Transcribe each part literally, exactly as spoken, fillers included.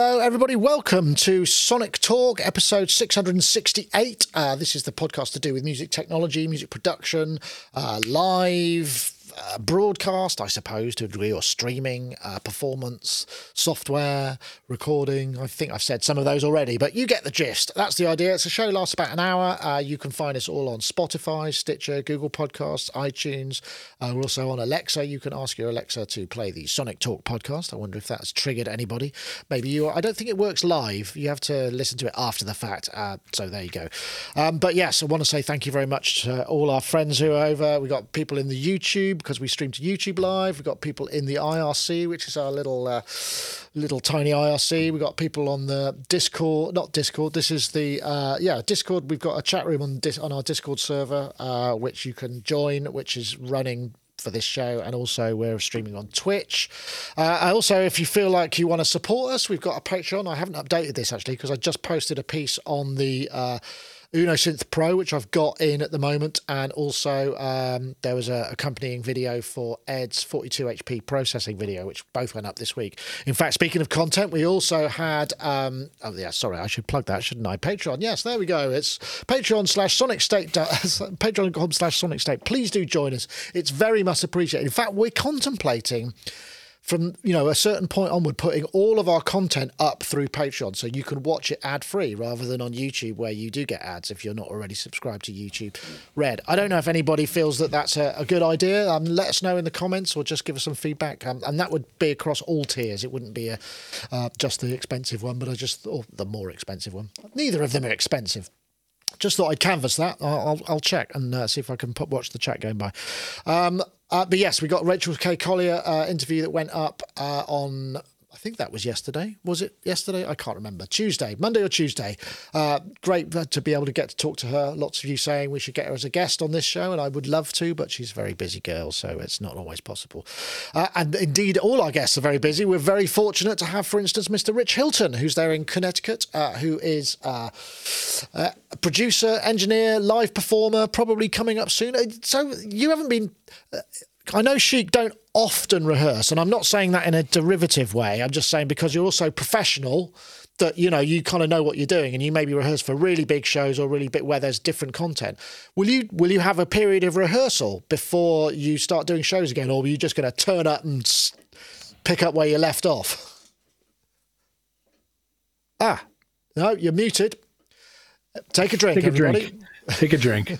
hello, everybody. Welcome to Sonic Talk, episode six hundred sixty-eight. Uh, this is the podcast to do with music technology, music production, uh, live... Uh, broadcast, I suppose, to a degree, or streaming, uh, performance, software, recording. I think I've said some of those already, but you get the gist. That's the idea. It's a show, lasts about an hour. Uh, you can find us all on Spotify, Stitcher, Google Podcasts, iTunes. Uh, we're also on Alexa. You can ask your Alexa to play the Sonic Talk podcast. I wonder if that's triggered anybody. Maybe you are. I don't think it works live. You have to listen to it after the fact. Uh, so there you go. Um, but yes, I want to say thank you very much to all our friends who are over. We've got people in the YouTube, because we stream to YouTube Live. We've got people in the I R C, which is our little uh, little tiny I R C. We've got people on the Discord, not Discord. This is the, uh, yeah, Discord. We've got a chat room on, on our Discord server, uh, which you can join, which is running for this show, and also we're streaming on Twitch. Uh, also, if you feel like you want to support us, we've got a Patreon. I haven't updated this, actually, because I just posted a piece on the... Uh, Uno Synth Pro, which I've got in at the moment, and also um, there was an accompanying video for Ed's forty-two H P processing video, which both went up this week. In fact, speaking of content, we also had, um, oh yeah, sorry, I should plug that, shouldn't I? Patreon, yes, there we go. It's Patreon slash Sonic State, Patreon.com slash Sonic State. Please do join us. It's very much appreciated. In fact, we're contemplating... from, you know, a certain point onward, putting all of our content up through Patreon, so you can watch it ad-free rather than on YouTube, where you do get ads if you're not already subscribed to YouTube Red. I don't know if anybody feels that that's a, a good idea. Um, let us know in the comments, or just give us some feedback. Um, and that would be across all tiers. It wouldn't be a, uh, just the expensive one, but I just or the more expensive one. Neither of them are expensive. Just thought I'd canvass that. I'll, I'll, I'll check and uh, see if I can put, watch the chat going by. Um, Uh, but yes, we got Rachel K. Collier uh, interview that went up uh, on, I think that was yesterday. Was it yesterday? I can't remember. Tuesday, Monday or Tuesday. Uh, great to be able to get to talk to her. Lots of you saying we should get her as a guest on this show, and I would love to, but she's a very busy girl, so it's not always possible. Uh, and indeed, all our guests are very busy. We're very fortunate to have, for instance, Mister Rich Hilton, who's there in Connecticut, uh, who is... Uh, uh, producer, engineer, live performer, probably coming up soon. So you haven't been... I know Chic don't often rehearse, and I'm not saying that in a derivative way. I'm just saying because you're also professional that, you know, you kind of know what you're doing, and you maybe rehearse for really big shows or really big where there's different content. Will you will you have a period of rehearsal before you start doing shows again, or are you just going to turn up and pick up where you left off? Ah, no, you're muted. Take a drink, Take a everybody. drink. Take a drink.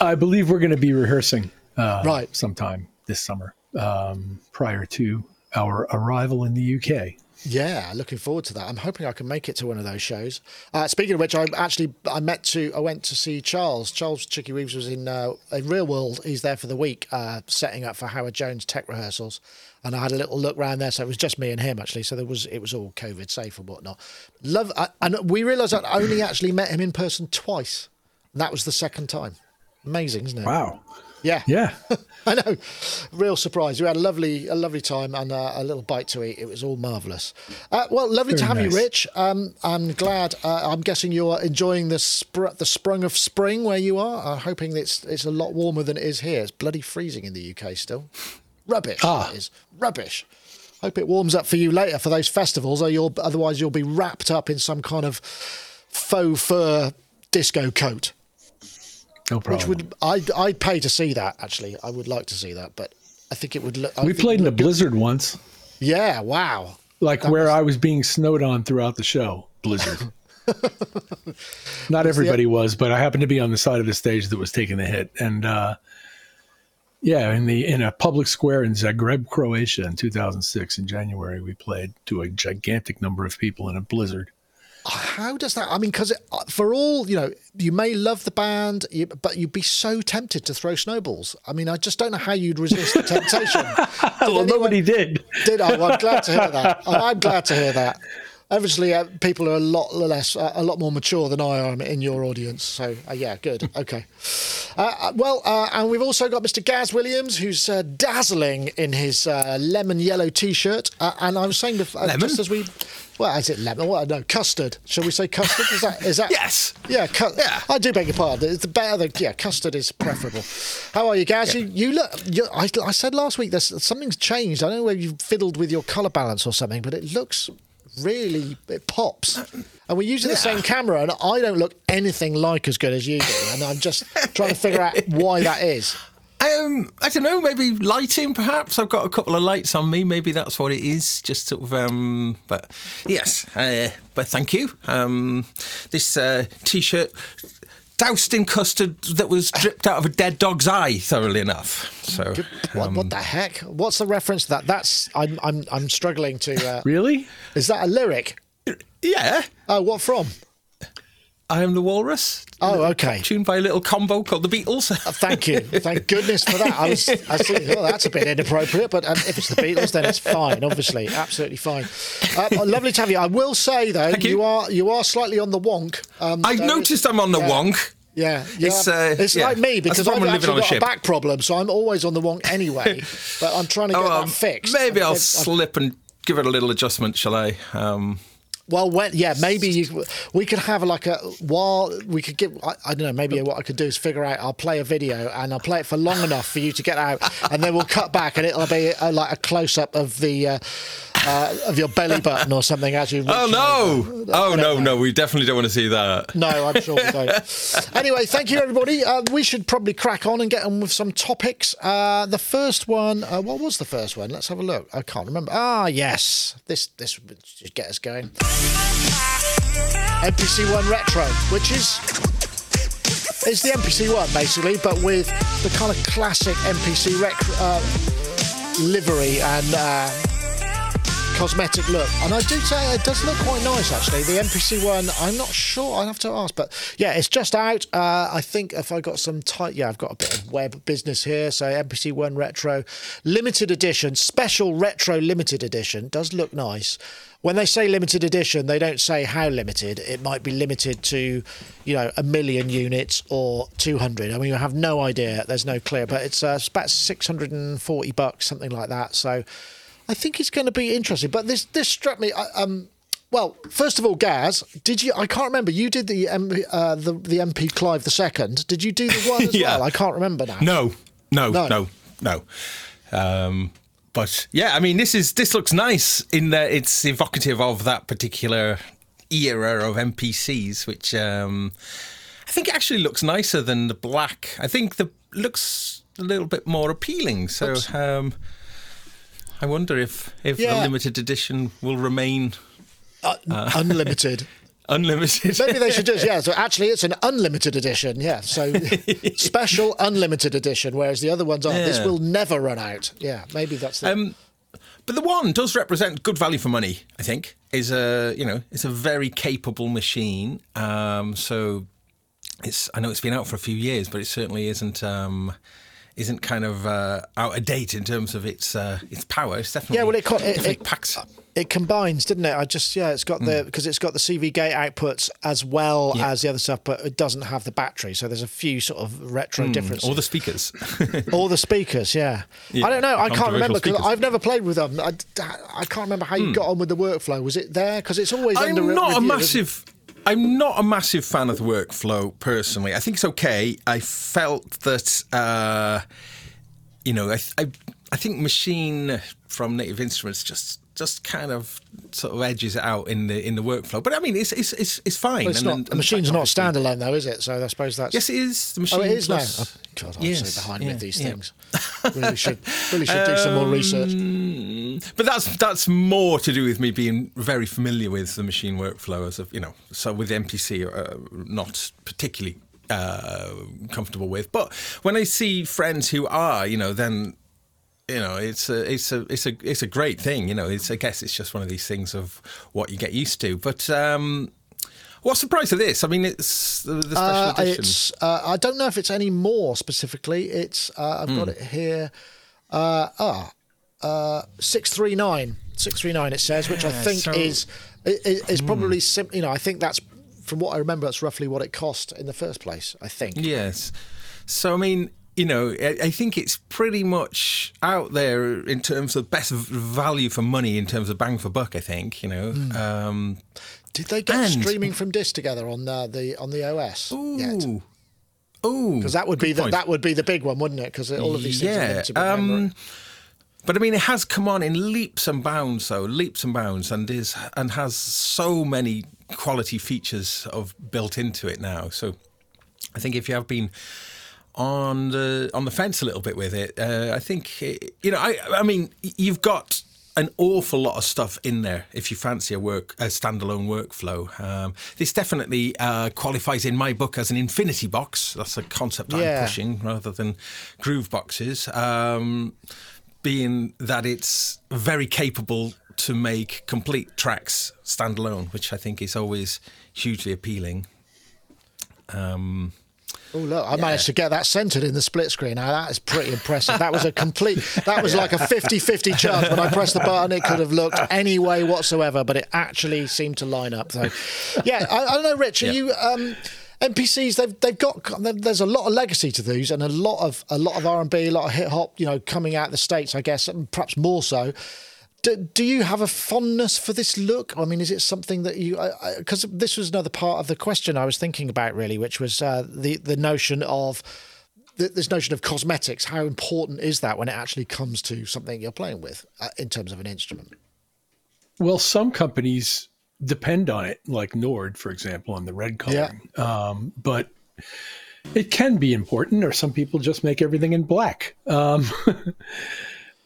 I believe we're going to be rehearsing uh, right. sometime this summer um, prior to our arrival in the U K. Yeah, looking forward to that. I'm hoping I can make it to one of those shows. Uh, speaking of which, I actually I met to I went to see Charles. Charles Chicky Reeves was in uh, in Real World. He's there for the week, uh, setting up for Howard Jones tech rehearsals. And I had a little look around there, so it was just me and him actually. So there was it was all COVID safe and whatnot. Love, I, and we realised I'd only actually met him in person twice, and that was the second time. Amazing, isn't it? Wow. Yeah, yeah. I know. Real surprise. We had a lovely, a lovely time and uh, a little bite to eat. It was all marvellous. Uh, well, lovely Very to have nice. you, Rich. Um, I'm glad. Uh, I'm guessing you're enjoying the spr the sprung of spring where you are. I'm hoping it's it's a lot warmer than it is here. It's bloody freezing in the U K still. Rubbish. Ah. That is rubbish. Hope it warms up for you later for those festivals, or you'll otherwise you'll be wrapped up in some kind of faux fur disco coat. No problem. Which would I I'd pay to see that actually. I would like to see that, but I think it would look. I we played in a blizzard good. once. Yeah! Wow. Like that where was... I was being snowed on throughout the show. Blizzard. Not everybody the... was, but I happened to be on the side of the stage that was taking the hit, and uh, yeah, in the in a public square in Zagreb, Croatia, in two thousand six, in January, we played to a gigantic number of people in a blizzard. How does that? I mean, because for all you know, you may love the band, you, but you'd be so tempted to throw snowballs. I mean, I just don't know how you'd resist the temptation. well, anyone, nobody did. Did I? Well, I'm glad to hear that. I'm glad to hear that. Obviously, uh, people are a lot less, uh, a lot more mature than I am in your audience. So, uh, yeah, good. Okay. Uh, well, uh, and we've also got Mister Gaz Williams, who's uh, dazzling in his uh, lemon yellow T-shirt. Uh, and I was saying before, uh, just as we, well, is it lemon? Well, no, custard. Shall we say custard? Is that? Is that? Yes. Yeah. Yeah. I do beg your pardon. It's the better. Than, yeah, custard is preferable. How are you, Gaz? Yeah. You, you look. You, I, I said last week, there's something's changed. I don't know whether you've fiddled with your colour balance or something, but it looks really, it pops. And we're using yeah. the same camera, and I don't look anything like as good as you do. And I'm just trying to figure out why that is. Um, I don't know, maybe lighting, perhaps. I've got a couple of lights on me. Maybe that's what it is. Just sort of, um, but yes, uh, but thank you. Um, this uh, T-shirt doused in custard that was dripped out of a dead dog's eye, thoroughly enough. So what, um, what the heck? What's the reference to that? That's I'm I'm I'm struggling to. Uh, really? Is that a lyric? Yeah. Oh, what from? I Am the Walrus. Oh, okay. Tuned by a little combo called the Beatles. Oh, thank you. Thank goodness for that. I was, I was thinking, oh, that's a bit inappropriate, but um, if it's the Beatles, then it's fine, obviously. Absolutely fine. Uh, lovely to have you. I will say, though, you. you are you are slightly on the wonk. Um, I've uh, noticed I'm on the yeah. wonk. Yeah, yeah, it's, uh, it's yeah. like me, because I've actually got a ship. back problem, so I'm always on the wonk anyway, but I'm trying to get oh, well, that fixed. Maybe I'll, I'll slip and give it a little adjustment, shall I? Um... Well, when, yeah, maybe you, we could have like a while we could give. I, I don't know. Maybe what I could do is figure out. I'll play a video and I'll play it for long enough for you to get out, and then we'll cut back and it'll be a, like a close up of the uh, uh, of your belly button or something as you. Oh no! Over. Oh no! Know. No, we definitely don't want to see that. No, I'm sure we don't. Anyway, thank you everybody. Uh, we should probably crack on and get on with some topics. Uh, the first one. Uh, what was the first one? Let's have a look. I can't remember. Ah, yes. This this should get us going. M P C One Retro, which is it's the M P C One basically, but with the kind of classic M P C rec, uh, livery and uh, cosmetic look. And I do say it does look quite nice actually. The M P C One, I'm not sure. I'd have to ask, but yeah, it's just out. Uh, I think if I got some tight, yeah, I've got a bit of web business here. So M P C One Retro, limited edition, special retro limited edition, does look nice. When they say limited edition, they don't say how limited. It might be limited to, you know, a million units or two hundred. I mean, you have no idea. There's no clear, but it's, uh, it's about six hundred forty bucks, something like that. So I think it's going to be interesting. But this this struck me. I, um, well, first of all, Gaz, did you? I can't remember. You did the M P, uh, the, the M P Clive the Second. Did you do the one as yeah. well? I can't remember now. No, no, no, no, no. Um... But yeah, I mean, this is this looks nice in that it's evocative of that particular era of M P Cs, which um, I think actually looks nicer than the black. I think the looks a little bit more appealing. So um, I wonder if if yeah. the limited edition will remain uh, uh, unlimited. Unlimited. Maybe they should just, yeah. So actually, it's an unlimited edition, yeah. So special unlimited edition, whereas the other ones aren't. Yeah. This will never run out. Yeah, maybe that's the... Um, but the one does represent good value for money, I think. Is a, you know, it's a very capable machine. Um, so it's, I know it's been out for a few years, but it certainly isn't... Um, isn't kind of uh, out of date in terms of its uh, its power. It's definitely yeah. Well, it co- it, it packs up. It combines, didn't it? I just yeah. It's got the because mm. it's got the C V gate outputs as well yeah. as the other stuff, but it doesn't have the battery. So there's a few sort of retro mm. differences. All the speakers. All the speakers. Yeah. yeah I don't know. I can't remember because I've never played with them. I, I can't remember how you mm. got on with the workflow. Was it there? Because it's always. I'm under not review, a massive. I'm not a massive fan of the workflow, personally. I think it's okay. I felt that, uh, you know, I, I I think Machine from Native Instruments just just kind of sort of edges it out in the in the workflow. But I mean, it's it's it's, it's fine. Well, it's and, not, and, and Machine's not standalone though, is it? So I suppose that's yes, it is. The Machine oh, it is plus, now. Oh, God, I'm yes, so behind yeah, with these yeah. things. really should really should do um, some more research. But that's that's more to do with me being very familiar with the Machine workflow as of you know. So with M P C, uh, not particularly uh, comfortable with. But when I see friends who are, you know, then. You know, it's a, it's a, it's a, it's a great thing. You know, it's. I guess it's just one of these things of what you get used to. But um, what's the price of this? I mean, it's the, the special uh, edition. It's, uh, I don't know if it's any more specifically. It's. Uh, I've mm. got it here. Uh, ah, uh, six three nine, six three nine. It says, which yeah, I think so, is is, is mm. probably sim- You know, I think that's from what I remember. That's roughly what it cost in the first place. I think. Yes. So I mean. You know, I think it's pretty much out there in terms of best value for money, in terms of bang for buck. I think you know. Mm. Um, Did they get and... streaming from disc together on uh, the on the O S? Ooh, ooh, because that would be the, that would be the big one, wouldn't it? Because all of these things. Yeah. Are meant to be um, But I mean, it has come on in leaps and bounds, though, leaps and bounds, and is and has so many quality features of built into it now. So I think if you have been on the on the fence a little bit with it, uh, I think it, you know. I I mean, you've got an awful lot of stuff in there if you fancy a work a standalone workflow. Um, this definitely uh, qualifies in my book as an infinity box. That's a concept yeah. I'm pushing rather than groove boxes, um, being that it's very capable to make complete tracks standalone, which I think is always hugely appealing. Um, Oh, look, I yeah. managed to get that centered in the split screen. Now, that is pretty impressive. That was a complete, that was yeah. like a fifty-fifty chance. When I pressed the button, it could have looked any way whatsoever, but it actually seemed to line up. So, yeah, I, I don't know, Rich, are yeah. you... Um, M P Cs, they've they've got there's a lot of legacy to these, and a lot of a lot of R and B, a lot of hip hop, you know, coming out of the States, I guess, and perhaps more so. Do, do you have a fondness for this look? I mean, is it something that you... Because this was another part of the question I was thinking about, really, which was uh, the, the notion of... The, this notion of cosmetics. How important is that when it actually comes to something you're playing with uh, in terms of an instrument? Well, some companies depend on it, like Nord, for example, on the red coloring. Yeah. Um, but it can be important, or some people just make everything in black. Um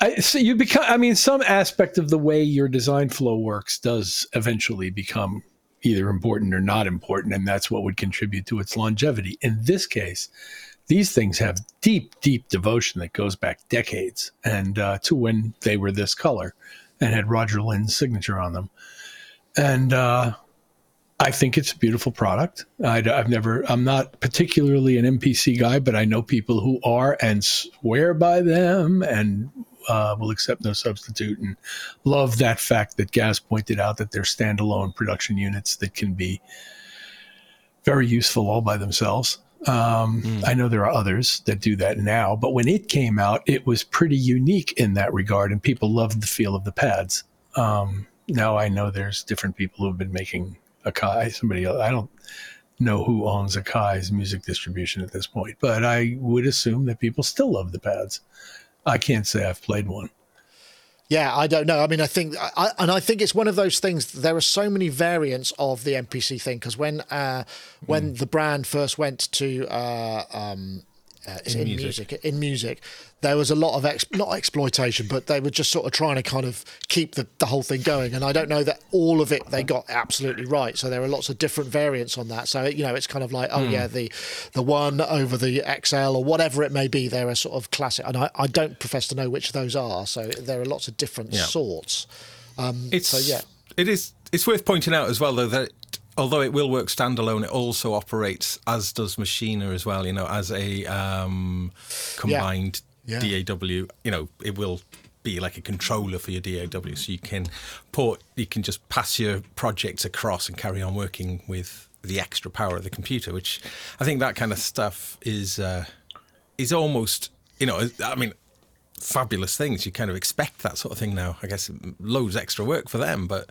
I, so you become, I mean, some aspect of the way your design flow works does eventually become either important or not important, and that's what would contribute to its longevity. In this case, these things have deep, deep devotion that goes back decades, and uh, to when they were this color and had Roger Lynn's signature on them. And uh, I think it's a beautiful product. I'd, I've never, I'm not particularly an M P C guy, but I know people who are and swear by them, and Uh, will accept no substitute, and love that fact that Gaz pointed out that they're standalone production units that can be very useful all by themselves. Um, mm. I know there are others that do that now, but when it came out, it was pretty unique in that regard, and people loved the feel of the pads. Um, now I know there's different people who've been making Akai. Somebody else, I don't know who owns Akai's music distribution at this point, but I would assume that people still love the pads. I can't say I've played one. Yeah, I don't know. I mean, I think, I, and I think it's one of those things. There are so many variants of the M P C thing, because when uh, when mm. the brand first went to uh, um, uh, in, in music. music, in music, there was a lot of ex- not exploitation, but they were just sort of trying to kind of keep the, the whole thing going. And I don't know that all of it they got absolutely right. So there are lots of different variants on that. So you know, it's kind of like, oh mm. yeah, the the one over the X L or whatever it may be. They're a sort of classic, and I, I don't profess to know which of those are. So there are lots of different yeah. sorts. Um, it's so yeah, it is. It's worth pointing out as well, though, that although it will work standalone, it also operates, as does Machina as well. You know, as a um, combined. Yeah. Yeah. D A W, you know, it will be like a controller for your D A W, so you can port, you can just pass your projects across and carry on working with the extra power of the computer, which I think that kind of stuff is uh, is almost, you know, I mean, fabulous things. You kind of expect that sort of thing now. I guess loads extra work for them, but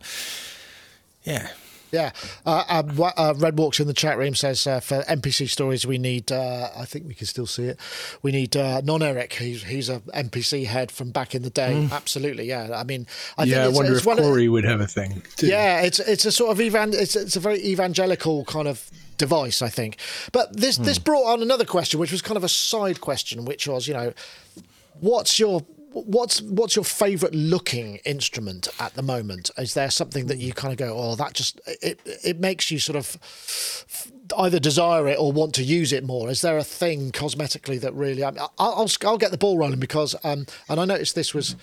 yeah. Yeah, uh, um, uh, Red Walks in the chat room says uh, for M P C stories we need. Uh, I think we can still see it. We need uh, non-Eric. He's he's a M P C head from back in the day. Mm. Absolutely, yeah. I mean, I yeah. Think it's, I wonder it's if Corey of, would have a thing. Too. Yeah, it's it's a sort of evan. It's it's a very evangelical kind of device, I think. But this mm. this brought on another question, which was kind of a side question, which was, you know, what's your What's what's your favourite looking instrument at the moment? Is there something that you kind of go, oh, that just, it it makes you sort of either desire it or want to use it more? Is there a thing cosmetically that really, I mean, I'll, I'll get the ball rolling because, um, and I noticed this was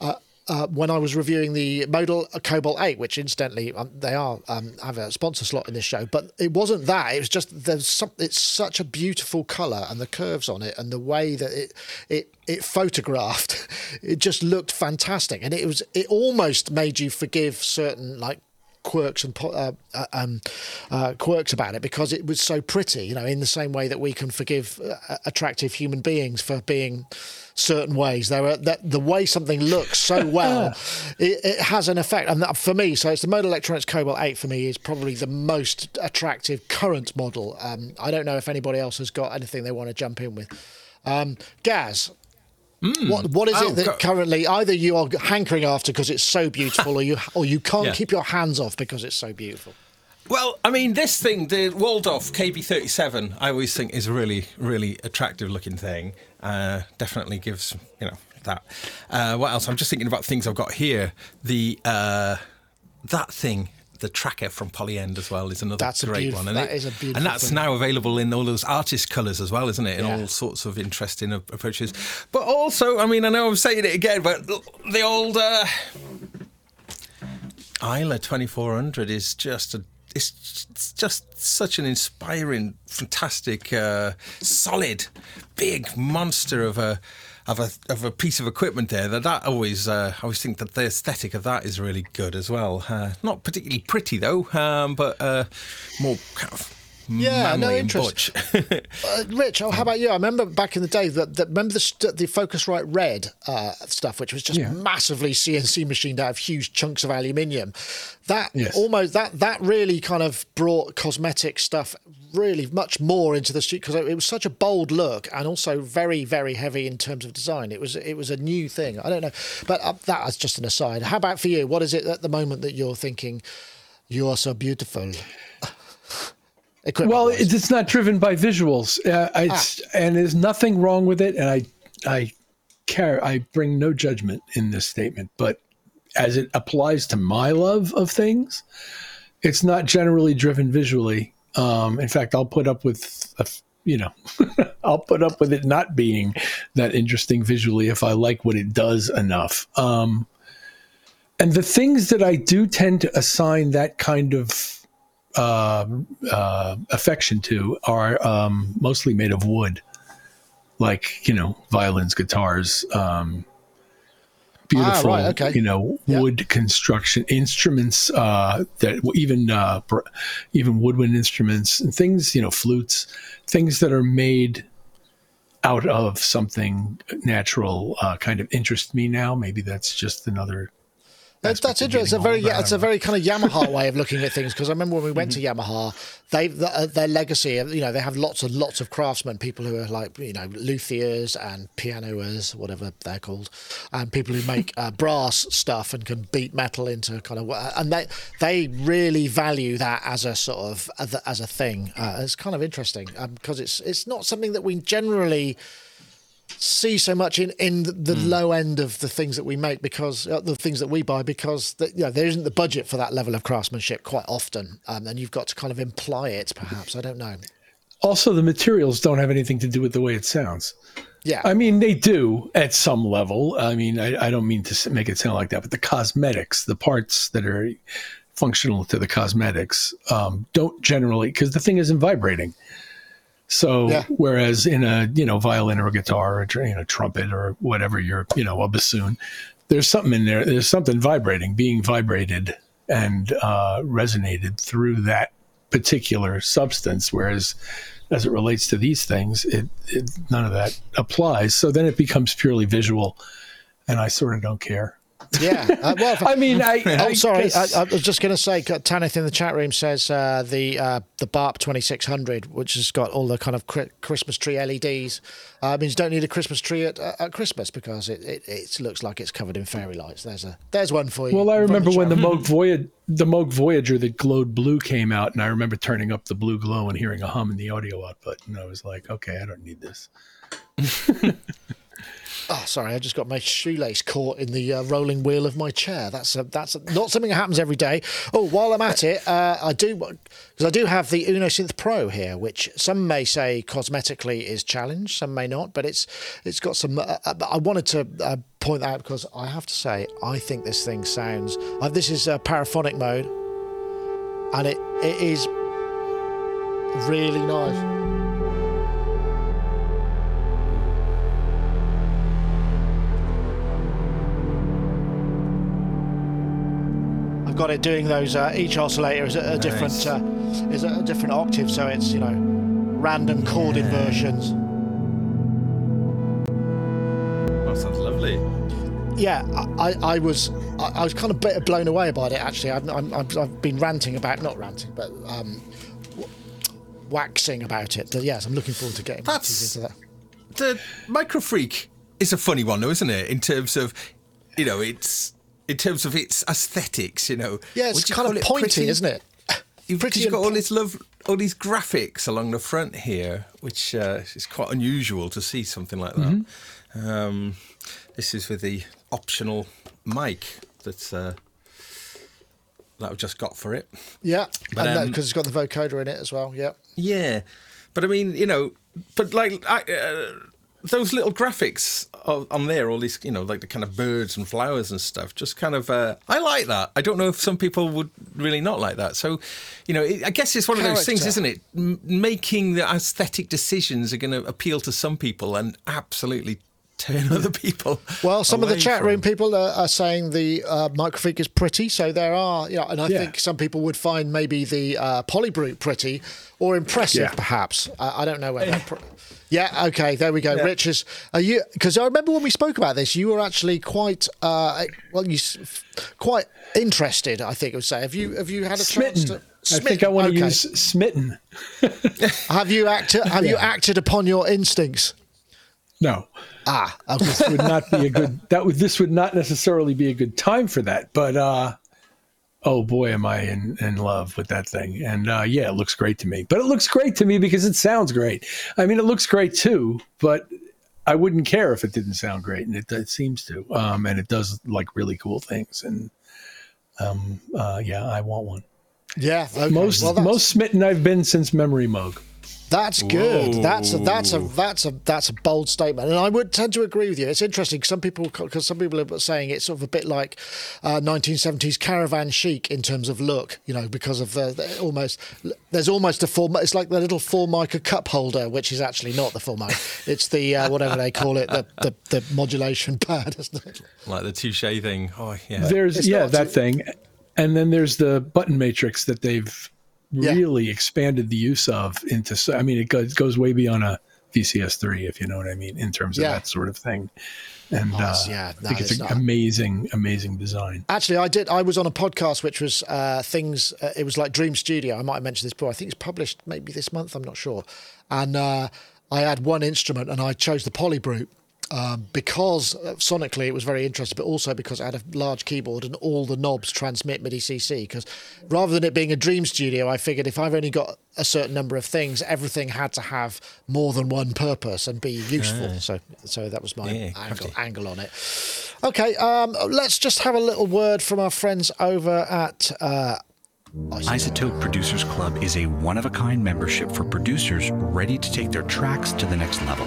uh, uh, when I was reviewing the Modal Cobalt eight, which incidentally, um, they are um, have a sponsor slot in this show, but it wasn't that, it was just, there's some, it's such a beautiful colour and the curves on it and the way that it it, it photographed, it just looked fantastic, and it was it almost made you forgive certain like quirks and uh, um, uh, quirks about it because it was so pretty, you know, in the same way that we can forgive uh, attractive human beings for being certain ways. There are that the way something looks so well, it, it has an effect, and that, for me, so it's the Modal Electronics Cobalt eight for me is probably the most attractive current model. Um, I don't know if anybody else has got anything they want to jump in with. Um, Gaz. Mm. What What is oh, it that go- currently either you are hankering after because it's so beautiful, or you or you can't yeah. keep your hands off because it's so beautiful? Well, I mean, this thing, the Waldorf K B thirty-seven, I always think is a really, really attractive looking thing. Uh, definitely gives, you know, that. Uh, what else? I'm just thinking about things I've got here. The uh, that thing. The tracker from Polyend as well is another that's great one. And that it, is a beautiful And that's thing. Now available in all those artist colours as well, isn't it? In yeah. all sorts of interesting approaches. But also, I mean, I know I'm saying it again, but the old uh, Isla twenty-four hundred is just a It's, it's just such an inspiring, fantastic, uh, solid, big monster of a of a of a piece of equipment there. That that always uh, I always think that the aesthetic of that is really good as well. Uh, not particularly pretty though, um, but uh, more kind of yeah, no interest. uh, Rich, oh, how about you? I remember back in the day that, that remember the st- the Focusrite Red uh, stuff, which was just yeah. massively C N C machined out of huge chunks of aluminium. That yes. almost that that really kind of brought cosmetic stuff really much more into the street, because it, it was such a bold look and also very very heavy in terms of design. It was it was a new thing. I don't know, but uh, that is just an aside. How about for you? What is it at the moment that you're thinking? You are so beautiful. Well, wise. It's not driven by visuals, uh, it's, ah. and there's nothing wrong with it. And I, I care. I bring no judgment in this statement, but as it applies to my love of things, it's not generally driven visually. Um, in fact, I'll put up with, a, you know, I'll put up with it not being that interesting visually if I like what it does enough. Um, and the things that I do tend to assign that kind of Uh, uh, affection to are um, mostly made of wood, like, you know, violins, guitars, um, beautiful, ah, right, okay. you know, yeah. wood construction instruments uh, that even uh, even woodwind instruments and things, you know, flutes, things that are made out of something natural uh, kind of interest me now. Maybe that's just another. That's, that's interesting. It's a very, yeah, it's a very kind of Yamaha way of looking at things. Because I remember when we went mm-hmm. to Yamaha, they the, uh, their legacy, you know, they have lots and lots of craftsmen, people who are like, you know, luthiers and pianoers, whatever they're called, and people who make uh, brass stuff and can beat metal into kind of, and they they really value that as a sort of as a thing. Uh, it's kind of interesting because um, it's it's not something that we generally see so much in, in the, the mm. low end of the things that we make, because uh, the things that we buy, because the, you know, there isn't the budget for that level of craftsmanship quite often. Um, and you've got to kind of imply it, perhaps. I don't know. Also, the materials don't have anything to do with the way it sounds. Yeah. I mean, they do at some level. I mean, I, I don't mean to make it sound like that, but the cosmetics, the parts that are functional to the cosmetics um, don't generally, because the thing isn't vibrating. So, yeah. whereas in a, you know, violin or a guitar or a you know, trumpet or whatever you're, you know, a bassoon, there's something in there, there's something vibrating, being vibrated and uh, resonated through that particular substance. Whereas as it relates to these things, it, it none of that applies. So then it becomes purely visual and I sort of don't care. Yeah. Uh, well, I mean, I. Oh, I sorry. Guess... I, I was just going to say, Tanith in the chat room says uh, the uh, the B A R P twenty-six hundred, which has got all the kind of Christmas tree L E Ds. Uh, means you don't need a Christmas tree at, uh, at Christmas because it, it it looks like it's covered in fairy lights. There's a there's one for you. Well, I remember when the Moog Voyager, the Moog Voyager that glowed blue came out, and I remember turning up the blue glow and hearing a hum in the audio output, and I was like, okay, I don't need this. Oh, sorry, I just got my shoelace caught in the uh, rolling wheel of my chair. That's a, that's a, not something that happens every day. Oh, while I'm at it, uh, I do because I do have the Uno Synth Pro here, which some may say cosmetically is challenged, some may not, but it's it's got some... Uh, I wanted to uh, point that out because I have to say, I think this thing sounds... Uh, this is uh, paraphonic mode, and it it is really nice. Got it doing those. Uh, each oscillator is a, a nice. different uh, is a, a different octave, so it's you know random chord yeah. inversions. That sounds lovely. Yeah, I, I was I was kind of bit blown away by it actually. I've I've, I've been ranting about not ranting, but um, waxing about it. But yes, I'm looking forward to getting into that. The Micro Freak It's a funny one, though, isn't it? In terms of, you know, it's in terms of its aesthetics, you know. Yeah, it's kind of pointy, pretty, isn't it? You've pretty got all this love, all these graphics along the front here, which uh, is quite unusual to see something like that. Mm-hmm. Um, this is with the optional mic that's uh, that I've just got for it. Yeah, but, and um, because it's got the vocoder in it as well. Yeah. Yeah, but I mean, you know, but like I. Uh, Those little graphics on there, all these, you know, like the kind of birds and flowers and stuff, just kind of, uh, I like that. I don't know if some people would really not like that. So, you know, it, I guess it's one Character. of those things, isn't it? M- making the aesthetic decisions are going to appeal to some people and absolutely turn other people. Well, some of the chat room from. people are, are saying the uh, Micro Freak is pretty, so there are, you know, and I yeah. think some people would find maybe the uh, Polybrute pretty or impressive, yeah. perhaps. Uh, I don't know where that... Pr- Yeah, okay, there we go. Yeah. Rich is, are you, because I remember when we spoke about this, you were actually quite, uh, well, you quite interested, I think I would say. Have you have you had a smitten. chance to? Smitten. I think I want to okay. use smitten. have you acted? Have yeah. you acted upon your instincts? No. Ah, okay. This would not be a good. That would this would not necessarily be a good time for that. But uh, oh boy, am I in, in love with that thing. And uh, yeah, it looks great to me. But it looks great to me because it sounds great. I mean, it looks great too, but I wouldn't care if it didn't sound great. And it, it seems to. Um, and it does like really cool things. And um, uh, yeah, I want one. Yeah. Okay. Most well, most smitten I've been since Memory Moog. That's good. Whoa. That's a, that's a that's a that's a bold statement, and I would tend to agree with you. It's interesting. Some people, because some people are saying it's sort of a bit like uh, nineteen seventies caravan chic in terms of look, you know, because of the, the almost there's almost a four. It's like the little four mica cup holder, which is actually not the four mica. It's the uh, whatever they call it, the, the the modulation pad, isn't it? Like the touche thing. Oh yeah. There's it's yeah that t- thing, and then there's the button matrix that they've. Yeah. Really expanded the use of into. So I mean, it goes, goes way beyond a V C S three, if you know what I mean, in terms of yeah. that sort of thing. And oh, uh, yeah, no, I think it's, it's an not. amazing, amazing design. Actually, I did. I was on a podcast which was uh, things. Uh, it was like Dream Studio. I might have mentioned this before. I think it's published maybe this month. I'm not sure. And uh, I had one instrument, and I chose the Polybrute. Um, because sonically it was very interesting, but also because I had a large keyboard and all the knobs transmit MIDI C C, because rather than it being a Dream Studio, I figured if I've only got a certain number of things, everything had to have more than one purpose and be useful. Ah. So so that was my yeah, angle, angle on it. Okay, um, let's just have a little word from our friends over at... Uh, iZotope Producers Club is a one-of-a-kind membership for producers ready to take their tracks to the next level.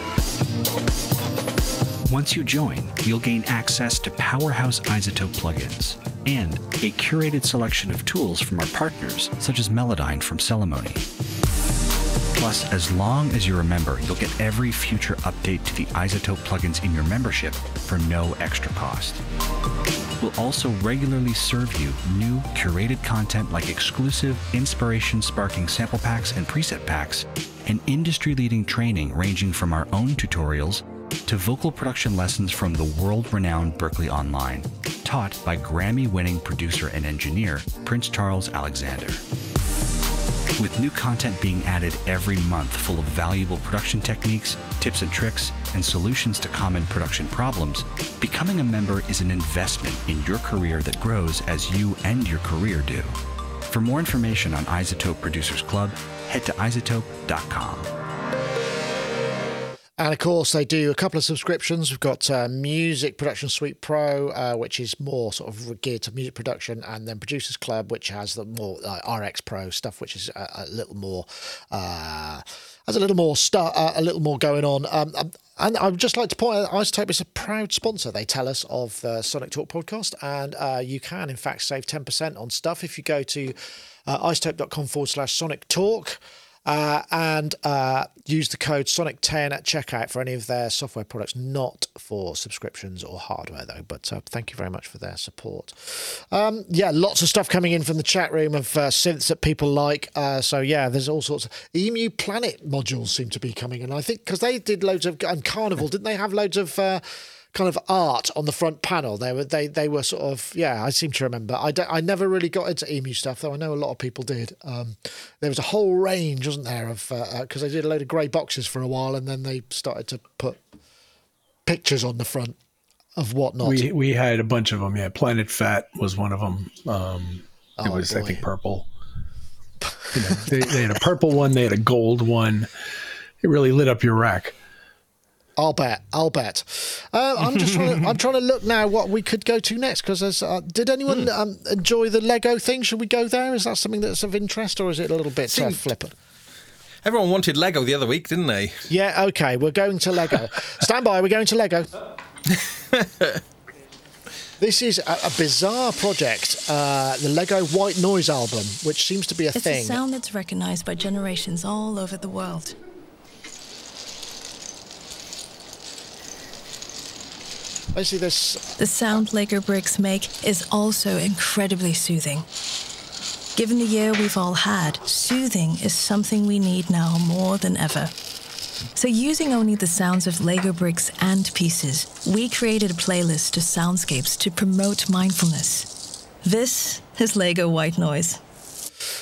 Once you join, you'll gain access to powerhouse iZotope plugins and a curated selection of tools from our partners, such as Melodyne from Celimony. Plus, as long as you're a member, you'll get every future update to the iZotope plugins in your membership for no extra cost. We'll also regularly serve you new curated content like exclusive, inspiration-sparking sample packs and preset packs, and industry-leading training ranging from our own tutorials to vocal production lessons from the world-renowned Berkeley Online, taught by Grammy-winning producer and engineer Prince Charles Alexander. With new content being added every month full of valuable production techniques, tips and tricks, and solutions to common production problems, becoming a member is an investment in your career that grows as you and your career do. For more information on iZotope Producers Club, head to izotope dot com. And, of course, they do a couple of subscriptions. We've got uh, Music Production Suite Pro, uh, which is more sort of geared to music production, and then Producers Club, which has the more uh, R X Pro stuff, which is a, a little more uh, has a little more stuff, uh, a little more going on. Um, um, and I'd just like to point out that iZotope is a proud sponsor, they tell us, of the Sonic Talk podcast, and uh, you can, in fact, save ten percent on stuff if you go to uh, izotope dot com forward slash Sonic Talk. Uh, and uh, use the code Sonic ten at checkout for any of their software products, not for subscriptions or hardware, though. But uh, thank you very much for their support. Um, yeah, lots of stuff coming in from the chat room of uh, synths that people like. Uh, so, yeah, there's all sorts of... Emu Planet modules seem to be coming in, I think, because they did loads of... And Carnival, didn't they have loads of... Uh, kind of art on the front panel. They were they they were sort of, yeah, I seem to remember. I, d- I never really got into Emu stuff, though I know a lot of people did. Um, there was a whole range, wasn't there, of because uh, uh, they did a load of grey boxes for a while, and then they started to put pictures on the front of whatnot. We we had a bunch of them. Yeah, Planet Fat was one of them. Um, oh, it was boy. I think purple. You know, they, they had a purple one. They had a gold one. It really lit up your rack. I'll bet. I'll bet. Uh, I'm just trying to, I'm trying to look now what we could go to next. Because uh, did anyone mm. um, enjoy the Lego thing? Should we go there? Is that something that's of interest, or is it a little bit uh, flippant? Everyone wanted Lego the other week, didn't they? Yeah. Okay. We're going to Lego. Stand by. We're going to Lego. This is a, a bizarre project, uh, the Lego White Noise album, which seems to be a it's thing. It's a sound that's recognised by generations all over the world. Basically, this... The sound Lego bricks make is also incredibly soothing. Given the year we've all had, soothing is something we need now more than ever. So using only the sounds of Lego bricks and pieces, we created a playlist of soundscapes to promote mindfulness. This is Lego White Noise.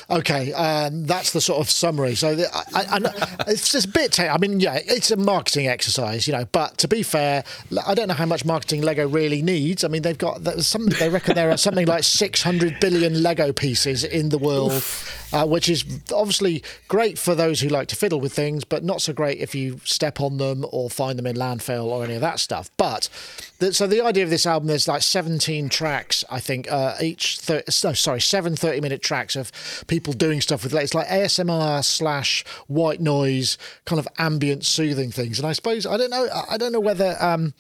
Okay, um, that's the sort of summary. So the, I, I, it's just a bit... T- I mean, yeah, it's a marketing exercise, you know, but to be fair, I don't know how much marketing Lego really needs. I mean, they've got... Some, they reckon there are something like six hundred billion Lego pieces in the world, uh, which is obviously great for those who like to fiddle with things, but not so great if you step on them or find them in landfill or any of that stuff. But... The, so the idea of this album, there's like seventeen tracks, I think, uh, each... Thir- no, sorry, seven thirty-minute tracks of... people doing stuff with, it's like A S M R slash white noise, kind of ambient soothing things. And I suppose, I don't know, I don't know whether, um,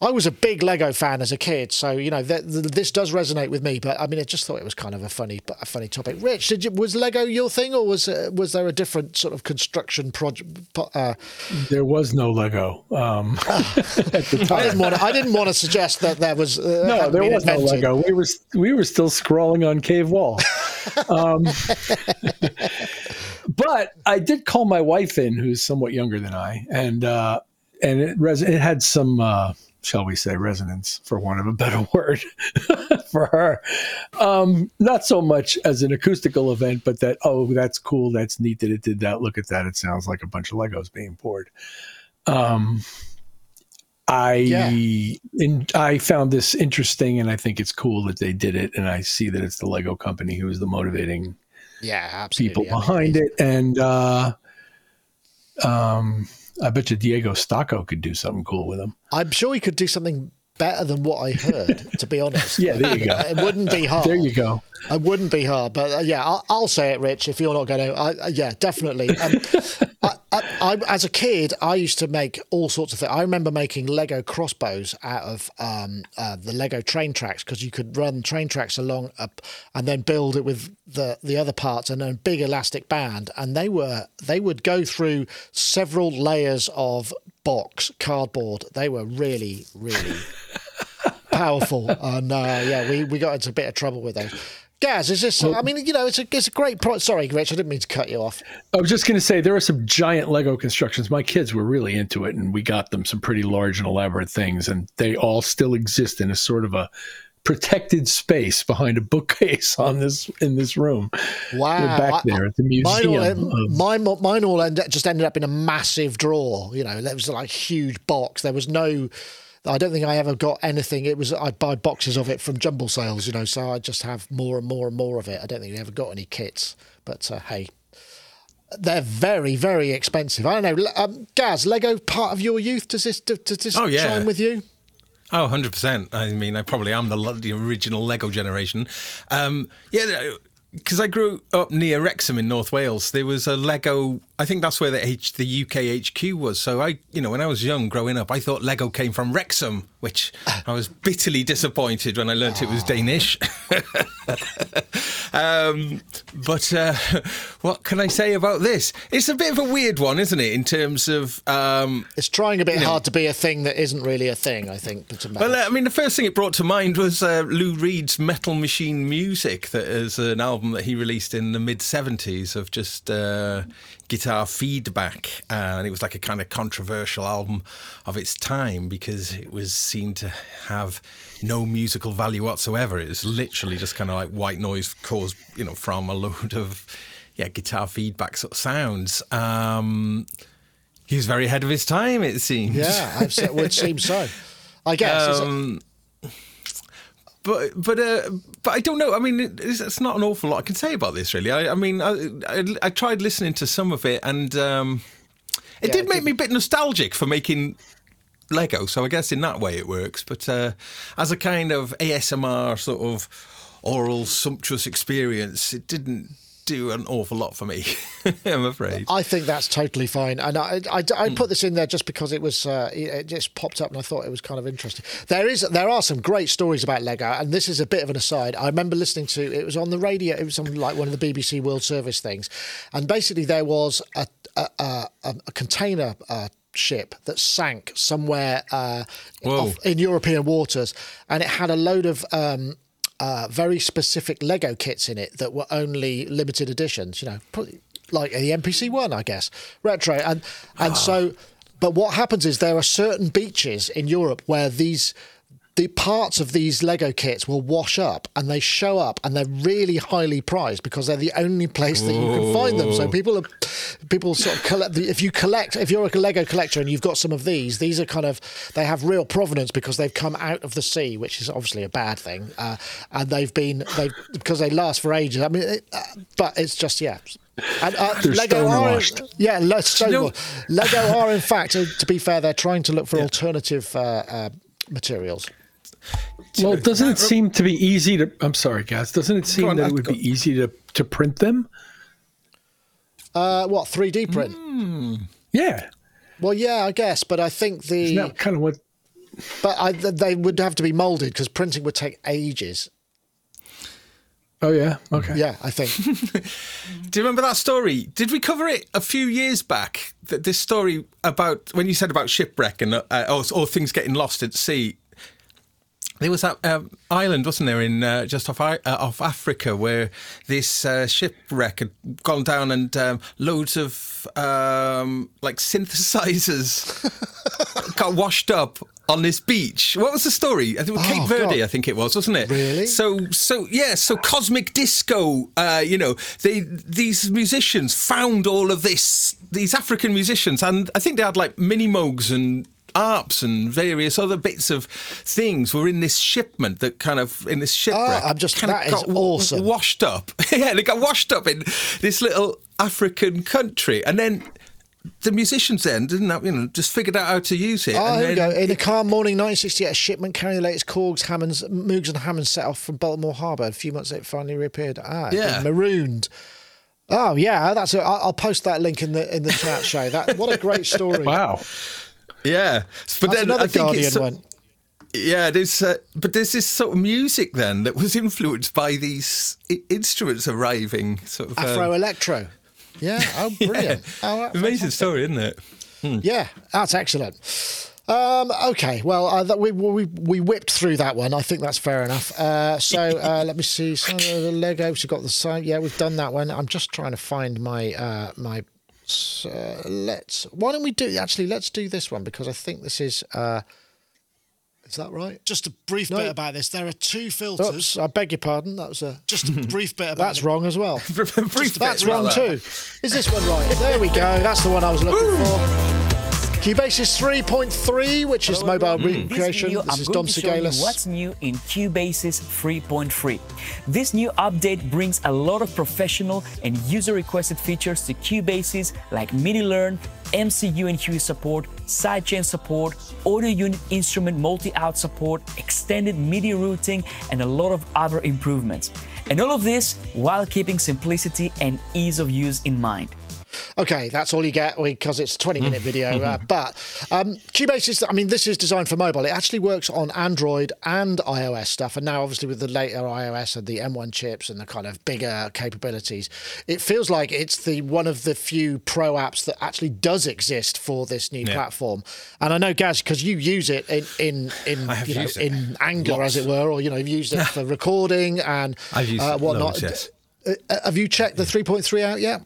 I was a big Lego fan as a kid, so, you know, th- th- this does resonate with me, but I mean, I just thought it was kind of a funny a funny topic. Rich, did you, was Lego your thing, or was uh, was there a different sort of construction project? Uh... There was no Lego. Um, at the time. I didn't want to, I didn't want to suggest that there was... Uh, no, there was invented. no Lego. We were, we were still scrawling on cave wall. Um, but I did call my wife in, who's somewhat younger than I, and uh, and it, res- it had some, uh, shall we say, resonance, for want of a better word, for her. Um, not so much as an acoustical event, but that, oh, that's cool, that's neat that it did that, look at that, it sounds like a bunch of Legos being poured. Um, I yeah. in, I found this interesting, and I think it's cool that they did it, and I see that it's the Lego company who is the motivating yeah, absolutely. people behind I mean, it. And uh, um, I bet you Diego Stocco could do something cool with them. I'm sure he could do something better than what I heard, to be honest. Yeah, there you go. It wouldn't be hard. There you go. It wouldn't be hard, but uh, yeah, I'll, I'll say it, Rich, if you're not going to. Uh, yeah, definitely. Um, I, I, I, as a kid, I used to make all sorts of things. I remember making Lego crossbows out of um, uh, the Lego train tracks, because you could run train tracks along up and then build it with the, the other parts and a big elastic band. And they were they would go through several layers of box, cardboard. They were really, really powerful. And uh, yeah, we, we got into a bit of trouble with those. Gaz, is this? I mean, you know, it's a it's a great product. Sorry, Rich, I didn't mean to cut you off. I was just going to say there are some giant Lego constructions. My kids were really into it, and we got them some pretty large and elaborate things, and they all still exist in a sort of a protected space behind a bookcase on this in this room. Wow! They're back there at the museum. Mine all, of, mine, mine all end, just ended up in a massive drawer. You know, there was like a huge box. There was no. I don't think I ever got anything. It was I'd buy boxes of it from jumble sales, you know, so I just have more and more and more of it. I don't think I ever got any kits, but uh, hey, they're very, very expensive. I don't know. Um, Gaz, Lego part of your youth? Does this, does this oh, yeah. chime with you? Oh, one hundred percent. I mean, I probably am the, the original Lego generation. Um, yeah, because I grew up near Wrexham in North Wales. There was a Lego, I think that's where the H, the U K H Q was. So I, you know, when I was young growing up, I thought Lego came from Wrexham, which I was bitterly disappointed when I learnt it was Danish. um, but uh, what can I say about this? It's a bit of a weird one, isn't it? In terms of um, it's trying a bit you know, hard to be a thing that isn't really a thing, I think. Well, uh, I mean, the first thing it brought to mind was uh, Lou Reed's Metal Machine Music, that is an album that he released in the mid seventies of just uh, guitar feedback, uh, and it was like a kind of controversial album of its time because it was seen to have no musical value whatsoever. It was literally just kind of like white noise caused, you know, from a load of yeah guitar feedback sort of sounds. Um, He's very ahead of his time, it seems. Yeah, I've said, well, it seems so. I guess. Um, But but uh, but I don't know. I mean, it, it's not an awful lot I can say about this, really. I, I mean, I, I I tried listening to some of it, and um, it yeah, did make it, me a bit nostalgic for making Lego. So I guess in that way it works. But uh, as a kind of A S M R sort of oral sumptuous experience, it didn't do an awful lot for me. I'm afraid. I think that's totally fine, and I I, I mm. put this in there just because it was uh, it just popped up, and I thought it was kind of interesting. There is there are some great stories about Lego, and this is a bit of an aside. I remember listening to it was on the radio. It was on like one of the B B C World Service things, and basically there was a a, a, a container uh, ship that sank somewhere uh, off, in European waters, and it had a load of. Um, Uh, very specific Lego kits in it that were only limited editions, you know, probably like the M P C One, I guess, Retro. And and ah. so, but what happens is there are certain beaches in Europe where these the parts of these Lego kits will wash up, and they show up, and they're really highly prized because they're the only place that you can find them. So people are people sort of collect. If you collect, if you're a Lego collector and you've got some of these, these are kind of they have real provenance because they've come out of the sea, which is obviously a bad thing, uh, and they've been they because they last for ages. I mean, it, uh, but it's just yeah. And, uh, Lego are yeah, so you know, Lego are in fact, to be fair, they're trying to look for yeah. alternative. Uh, uh, materials. Well, doesn't it seem to be easy to... I'm sorry, guys. Doesn't it seem on, that it would got... be easy to, to print them? Uh, what, three D print? Mm. Yeah. Well, yeah, I guess, but I think the... Isn't that kind of what... But I, they would have to be molded because printing would take ages. Oh, yeah? Okay. Yeah, I think. Do you remember that story? Did we cover it a few years back? That This story about, when you said about shipwreck and uh, or, or things getting lost at sea. There was that um, island, wasn't there, in uh, just off uh, off Africa, where this uh, shipwreck had gone down and um, loads of, um, like, synthesizers got washed up. On this beach. What was the story? I think it was oh, Cape Verde, God. I think it was, wasn't it? Really? So, so yeah, so cosmic disco, uh, you know, they, these musicians found all of this, these African musicians, and I think they had like mini Moogs and A R Ps and various other bits of things were in this shipment that kind of, in this shipwreck. Oh, I'm just, that is awesome. Washed up. Yeah, they got washed up in this little African country. And then... The musicians then didn't have, you know, just figured out how to use it. Oh, and then, there we go. In a calm morning, nineteen sixty-eight, a shipment carrying the latest Korgs, Hammonds, Moogs and Hammonds set off from Baltimore Harbour. A few months later, it finally reappeared. Ah, yeah. Marooned. Oh, yeah. That's. A, I'll post that link in the in the chat show. That what a great story. Wow. Yeah, but that's then another I think Guardian it's, went. Yeah, there's uh, but there's this sort of music then that was influenced by these I- instruments arriving. Sort of Afro um, electro. Yeah, oh, brilliant. Yeah. Oh, amazing story, isn't it? Hmm. Yeah, that's excellent. Um, okay, well, uh, that we, we we whipped through that one. I think that's fair enough. Uh, so uh, let me see. Some of the Lego, we've got the side. Yeah, we've done that one. I'm just trying to find my... Uh, my. Uh, let's. Why don't we do... Actually, let's do this one, because I think this is... Uh, is that right? Just a brief no. bit about this. There are two filters. Oops, I beg your pardon. That was a just a brief bit about That's it. Wrong as well. brief That's wrong that. Too. Is this one right? There we go. That's the one I was looking Ooh. for. Cubasis three point three, which is mobile mm. recreation. This, video, this is Dom Sigalis. What's new in Cubasis three point three? This new update brings a lot of professional and user-requested features to Cubasis, like midi-learn, M C U and Q E support, sidechain support, audio unit instrument multi-out support, extended MIDI routing, and a lot of other improvements. And all of this while keeping simplicity and ease of use in mind. Okay, that's all you get because it's a twenty-minute video. Uh, but um, Cubasis, I mean, this is designed for mobile. It actually works on Android and iOS stuff. And now, obviously, with the later iOS and the M one chips and the kind of bigger capabilities, it feels like it's the one of the few pro apps that actually does exist for this new yeah. platform. And I know, Gaz, because you use it in in in, you know, in anger, lots. as it were, or, you know, you've used it for recording and I've used uh, whatnot. Loads, yes. uh, have you checked the three point three out yet?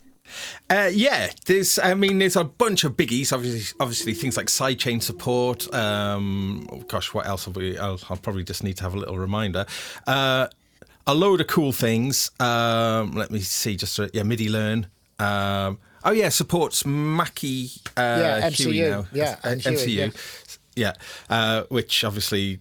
Uh, yeah, there's. I mean, there's a bunch of biggies. Obviously, obviously things like sidechain support. Um, oh gosh, what else? Will we, I'll, I'll probably just need to have a little reminder. Uh, a load of cool things. Um, let me see. Just yeah, MIDI learn. Um, Oh yeah, supports Mackie uh, yeah, M C U. Huey now. Yeah, and M C U. Huey, yeah, yeah. Uh, which obviously,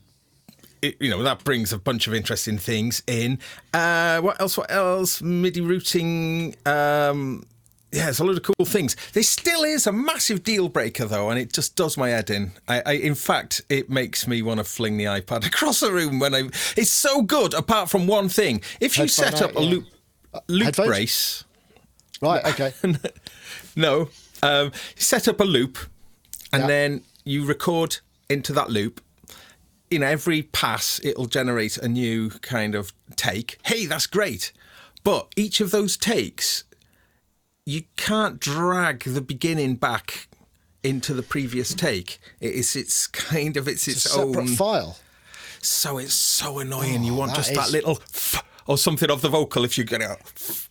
it, you know, that brings a bunch of interesting things in. Uh, what else? What else? MIDI routing. Um, yeah, it's a lot of cool things. There still is a massive deal breaker though, and it just does my head in. I, I in fact, it makes me want to fling the iPad across the room when I. It's so good. Apart from one thing, if you Headphone set up out, a yeah. loop loop Headphones? brace. Right, okay. no, um, you set up a loop, and yeah. then you record into that loop. In every pass, it'll generate a new kind of take. Hey, that's great. But each of those takes, you can't drag the beginning back into the previous take. It is its kind of it's its, its a own separate file. So it's so annoying. Oh, you want that just is... that little f- or something of the vocal if you get it. F-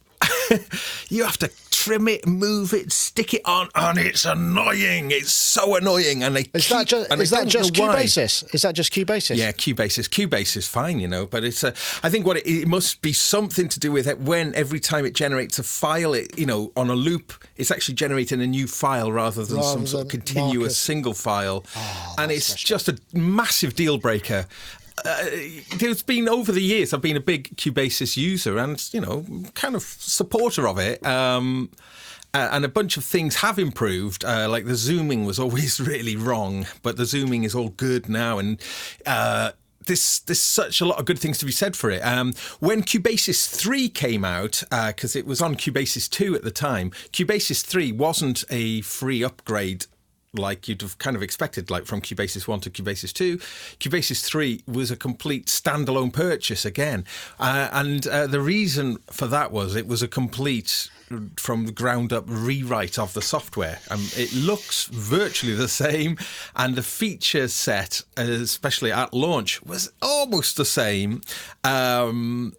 You have to trim it, move it, stick it on, and it's annoying. It's so annoying. And they is keep, that just, and is that just Cubasis? Is that just Cubasis? Yeah, Cubasis. Cubase is fine, you know. But it's a, I think what it, it must be something to do with it when every time it generates a file, it you know, on a loop, it's actually generating a new file rather than rather some than sort of continuous market. single file. Oh, and it's special. just a massive deal breaker. Uh, there's been over the years I've been a big Cubasis user and you know kind of supporter of it, um, and a bunch of things have improved, uh, like the zooming was always really wrong, but the zooming is all good now, and uh, there's, there's such a lot of good things to be said for it. Um, when Cubasis three came out, because uh, it was on Cubasis two at the time, Cubasis three wasn't a free upgrade like you'd have kind of expected, like from Cubasis one to Cubasis two. Cubasis three was a complete standalone purchase again. Uh, and uh, the reason for that was it was a complete, from the ground up, rewrite of the software. Um, it looks virtually the same, and the feature set, especially at launch, was almost the same. Um,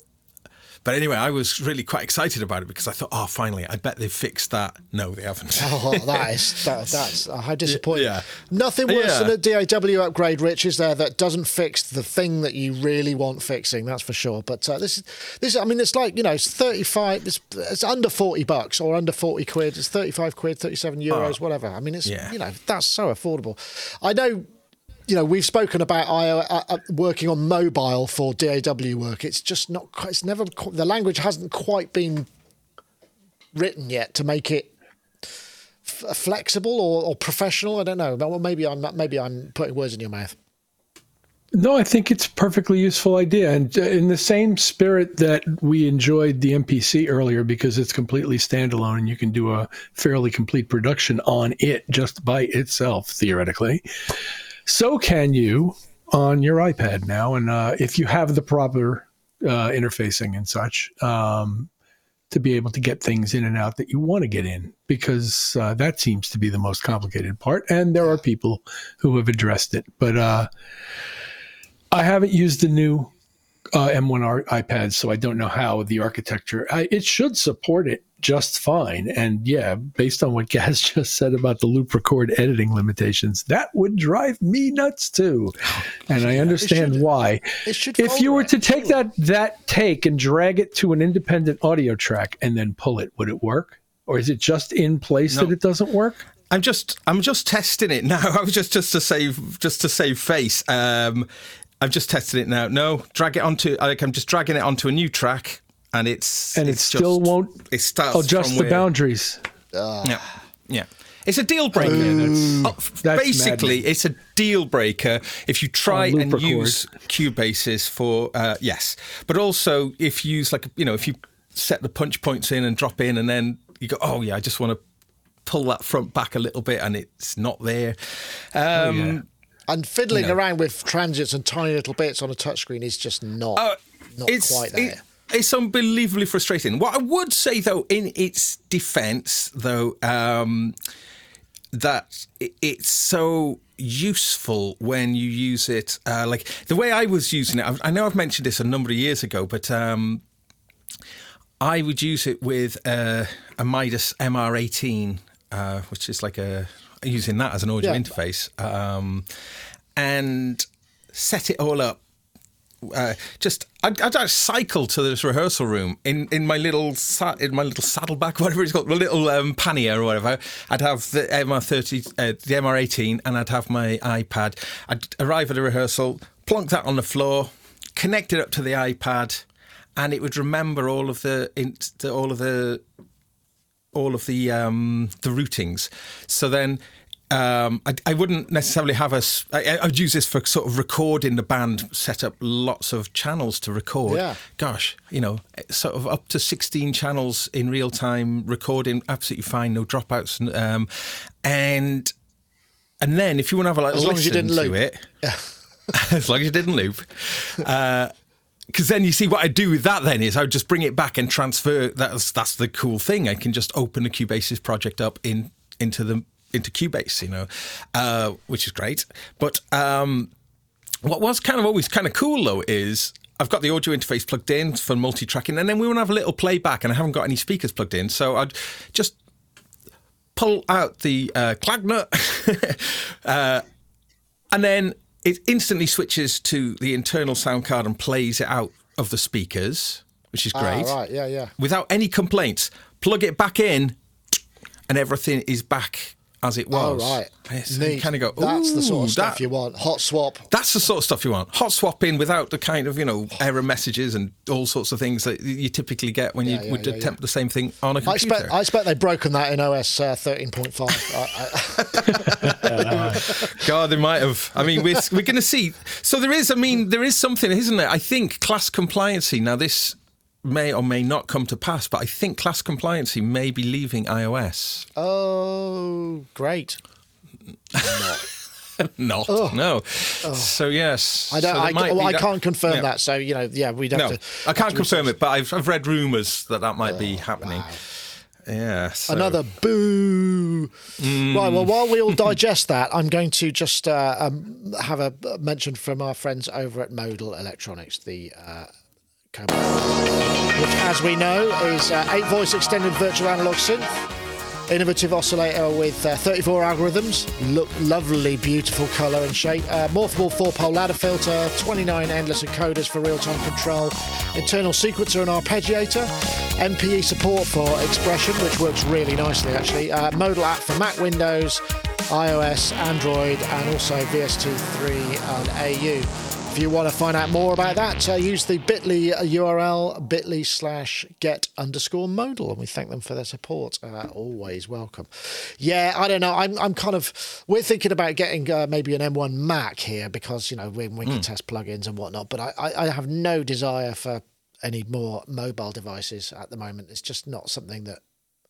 But anyway, I was really quite excited about it because I thought, oh, finally, I bet they've fixed that. No, they haven't. oh, that is, that, that's, oh, how disappointing. Yeah. Nothing worse yeah. than a D A W upgrade, Rich, is there, that doesn't fix the thing that you really want fixing, that's for sure. But uh, this is, this, I mean, it's like, you know, it's thirty-five, it's, it's under forty bucks or under forty quid, it's thirty-five quid, thirty-seven euros, oh, whatever. I mean, it's, yeah. you know, that's so affordable. I know. You know, we've spoken about I O, uh, working on mobile for D A W work. It's just not, it's never, the language hasn't quite been written yet to make it f- flexible or, or professional. I don't know. Well, maybe I'm maybe I'm putting words in your mouth. No, I think it's a perfectly useful idea. And in the same spirit that we enjoyed the M P C earlier, because it's completely standalone and you can do a fairly complete production on it just by itself, theoretically. So can you on your iPad now, and uh, if you have the proper uh, interfacing and such, um, to be able to get things in and out that you want to get in, because uh, that seems to be the most complicated part, and there are people who have addressed it. But uh, I haven't used the new uh, M one iPads, so I don't know how the architecture... I, it should support it just fine, and yeah, based on what Gaz just said about the loop record editing limitations, that would drive me nuts too, and yeah, I understand it should, why. It should if you were to take that that take and drag it to an independent audio track and then pull it, would it work? Or is it just in place no. that it doesn't work? I'm just I'm just testing it now. I was just just to save just to save face. Um, I'm just testing it now. No, drag it onto like I'm just dragging it onto a new track. And it's and it it's still just, won't it starts adjust from the where, boundaries. Uh, yeah, yeah, it's a deal breaker. Ooh, that's, oh, that's basically, maddening. It's a deal breaker if you try and record. use Cubasis for uh, yes, but also if you use like you know if you set the punch points in and drop in, and then you go, oh yeah, I just want to pull that front back a little bit, and it's not there. Um, oh, yeah. And fiddling you know. around with transients and tiny little bits on a touchscreen is just not uh, not quite there. It, It's unbelievably frustrating. What I would say, though, in its defence, though, um, that it's so useful when you use it. Uh, like the way I was using it, I know I've mentioned this a number of years ago, but um, I would use it with uh, a Midas M R eighteen, uh, which is like a using that as an audio yeah. interface, um, and set it all up. uh, just I'd, I'd cycle to this rehearsal room in, in my little sa- in my little saddleback, whatever it's called, my little um, pannier or whatever. I'd have the M R thirty, uh, the M R eighteen, and I'd have my iPad. I'd arrive at a rehearsal, plonk that on the floor, connect it up to the iPad, and it would remember all of the in, the all of the all of the um, the routings. So then. Um, I, I wouldn't necessarily have a. I, I'd use this for sort of recording the band. Set up lots of channels to record. Yeah. Gosh, you know, sort of up to sixteen channels in real time recording. Absolutely fine, no dropouts. Um, and and then if you want to have a like, as long as you didn't loop it, yeah. as long as you didn't loop. Uh, Because then you see what I do with that then is I would just bring it back and transfer. That's that's the cool thing. I can just open the Cubasis project up in into the. into Cubase, you know, uh, which is great. But um, what was kind of always kind of cool, though, is I've got the audio interface plugged in for multi-tracking, and then we want to have a little playback, and I haven't got any speakers plugged in, so I'd just pull out the uh, clagnet, uh, and then it instantly switches to the internal sound card and plays it out of the speakers, which is great. Ah, right, yeah, yeah. Without any complaints. Plug it back in, and everything is back as it was. Oh, right. Yes. You kind of go, ooh, that's the sort of stuff that, you want. Hot swap. That's the sort of stuff you want. Hot swapping without the kind of, you know, error messages and all sorts of things that you typically get when yeah, you yeah, would yeah, attempt yeah. the same thing on a computer. I expect, I expect they've broken that in O S uh, thirteen point five. God, they might have. I mean, we're, we're going to see. So there is, I mean, there is something, isn't there? I think class compliancy. Now, this may or may not come to pass, but I think class compliancy may be leaving iOS. Oh, great. Not. not, oh. no. Oh. So, yes. I don't. So I, well, I can't confirm yeah. that, so, you know, yeah, we'd have no, to... I can't to confirm research. it, but I've, I've read rumours that that might oh, be happening. Wow. Yeah. So. Another boo. Mm. Right, well, while we all digest that, I'm going to just uh, um, have a mention from our friends over at Modal Electronics, the... Uh, which, as we know, is uh, eight voice extended virtual analog synth, innovative oscillator with uh, thirty-four algorithms, look lovely, beautiful colour and shape, uh, morphable four-pole ladder filter, twenty-nine endless encoders for real-time control, internal sequencer and arpeggiator, M P E support for expression, which works really nicely actually, uh, modal app for Mac, Windows, iOS, Android, and also V S T three and A U. If you want to find out more about that, uh, use the bit dot l y U R L, bit.ly slash get underscore modal. And we thank them for their support. Uh, always welcome. Yeah, I don't know. I'm I'm kind of... We're thinking about getting uh, maybe an M one Mac here because, you know, we, we can mm. test plugins and whatnot. But I, I, I have no desire for any more mobile devices at the moment. It's just not something that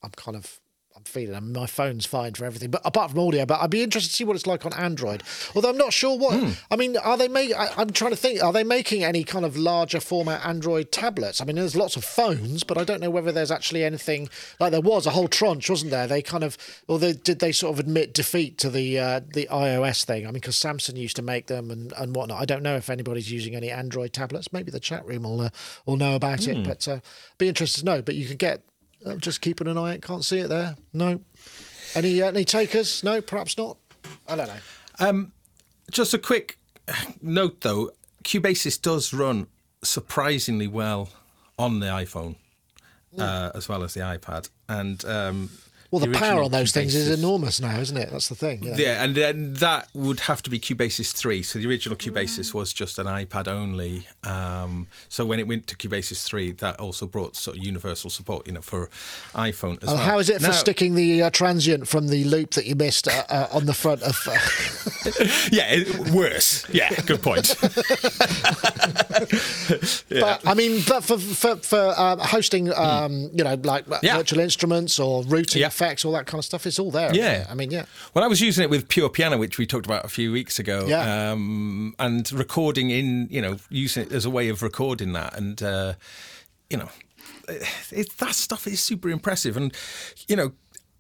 I'm kind of... I'm feeling, I mean, my phone's fine for everything, but apart from audio. But I'd be interested to see what it's like on Android. Although I'm not sure what mm. I mean. Are they making? I'm trying to think. Are they making any kind of larger format Android tablets? I mean, there's lots of phones, but I don't know whether there's actually anything. Like there was a whole tranche, wasn't there? They kind of, or they, did they sort of admit defeat to the uh, the iOS thing? I mean, because Samsung used to make them and, and whatnot. I don't know if anybody's using any Android tablets. Maybe the chat room will uh, will know about mm. it. But uh, be interested to know. But you could get. I'm just keeping an eye out. Can't see it there. No. Any uh, any takers? No, perhaps not. I don't know. Um, just a quick note, though. Cubasis does run surprisingly well on the iPhone mm. uh, as well as the iPad. And um, well, the, the power on those Cubasis things is enormous now, isn't it? That's the thing. Yeah, yeah and then that would have to be Cubasis three. So the original Cubasis mm. was just an iPad only. Um, so when it went to Cubasis three, that also brought sort of universal support, you know, for iPhone as oh, well. How is it now, for sticking the uh, transient from the loop that you missed uh, uh, on the front of... Uh... yeah, it, worse. Yeah, good point. yeah. But, I mean, but for, for, for um, hosting, um, you know, like yeah. virtual instruments or routing... Yeah. effects, all that kind of stuff, it's all there. Yeah. I mean, yeah. Well, I was using it with Pure Piano, which we talked about a few weeks ago, yeah. um, and recording in, you know, using it as a way of recording that. And, uh, you know, it, it, that stuff is super impressive. And, you know,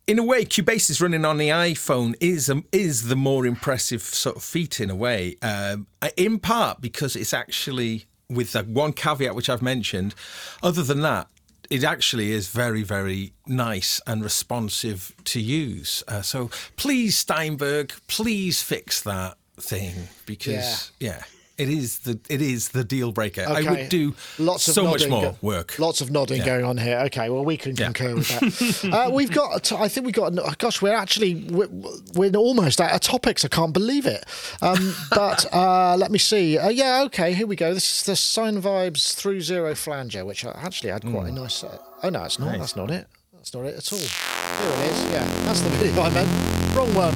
in a way, Cubasis running on the iPhone is um, is the more impressive sort of feat in a way, um, in part because it's actually, with the one caveat which I've mentioned, other than that, it actually is very, very nice and responsive to use. Uh, so please, Steinberg, please fix that thing because, yeah. yeah. It is the it is the deal breaker. Okay. I would do lots of so much more go- work. Lots of nodding yeah. going on here. Okay, well we can yeah. concur with that. uh, we've got. I think we've got. Gosh, we're actually we're, we're almost out of topics. I can't believe it. Um, but uh, let me see. Uh, yeah, okay. Here we go. This is the Sine Vibes Through Zero Flanger, which I actually had quite mm. a nice. Uh, oh no, it's not. Nice. That's not it. That's not it at all. Here it is. Yeah, that's the video I meant. Wrong one.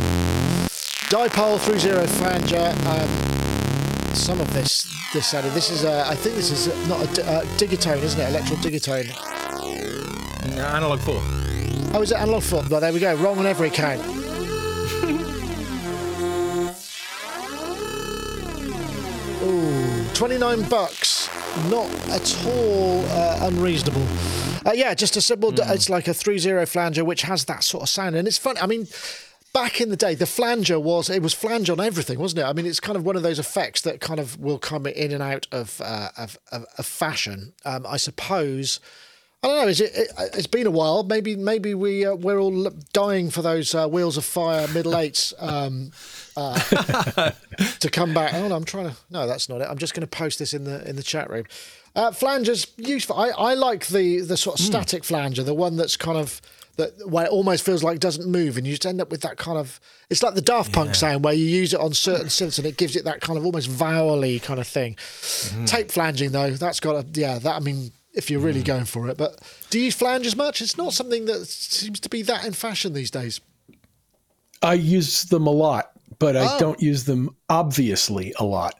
Dipole Through Zero Flanger. Um, Some of this, this sounded. This is, uh, I think this is not a uh, Digitone, isn't it? Electro Digitone. No, Analog Four. Oh, is it Analog Four? Well, there we go. Wrong on every count. Ooh, twenty-nine bucks. Not at all uh, unreasonable. Uh, yeah, just a simple. Mm. It's like a three zero flanger, which has that sort of sound, and it's fun. I mean. Back in the day, the flanger was, it was flange on everything, wasn't it? I mean, it's kind of one of those effects that kind of will come in and out of uh, of, of, of fashion. Um, I suppose, I don't know, is it, it, it's been a while. Maybe maybe we, uh, we're all dying for those uh, Wheels of Fire middle eights um, uh, to come back. Oh, no, I'm trying to, no, that's not it. I'm just going to post this in the in the chat room. Uh, flanger's useful. I, I like the, the sort of mm. static flanger, the one that's kind of, that where it almost feels like it doesn't move, and you just end up with that kind of, it's like the Daft Punk yeah. sound where you use it on certain synths and it gives it that kind of almost vowel-y kind of thing. Mm. Tape flanging though, that's got a, yeah, that, I mean, if you're really mm. going for it, but do you flange as much? It's not something that seems to be that in fashion these days. I use them a lot, but oh. I don't use them obviously a lot.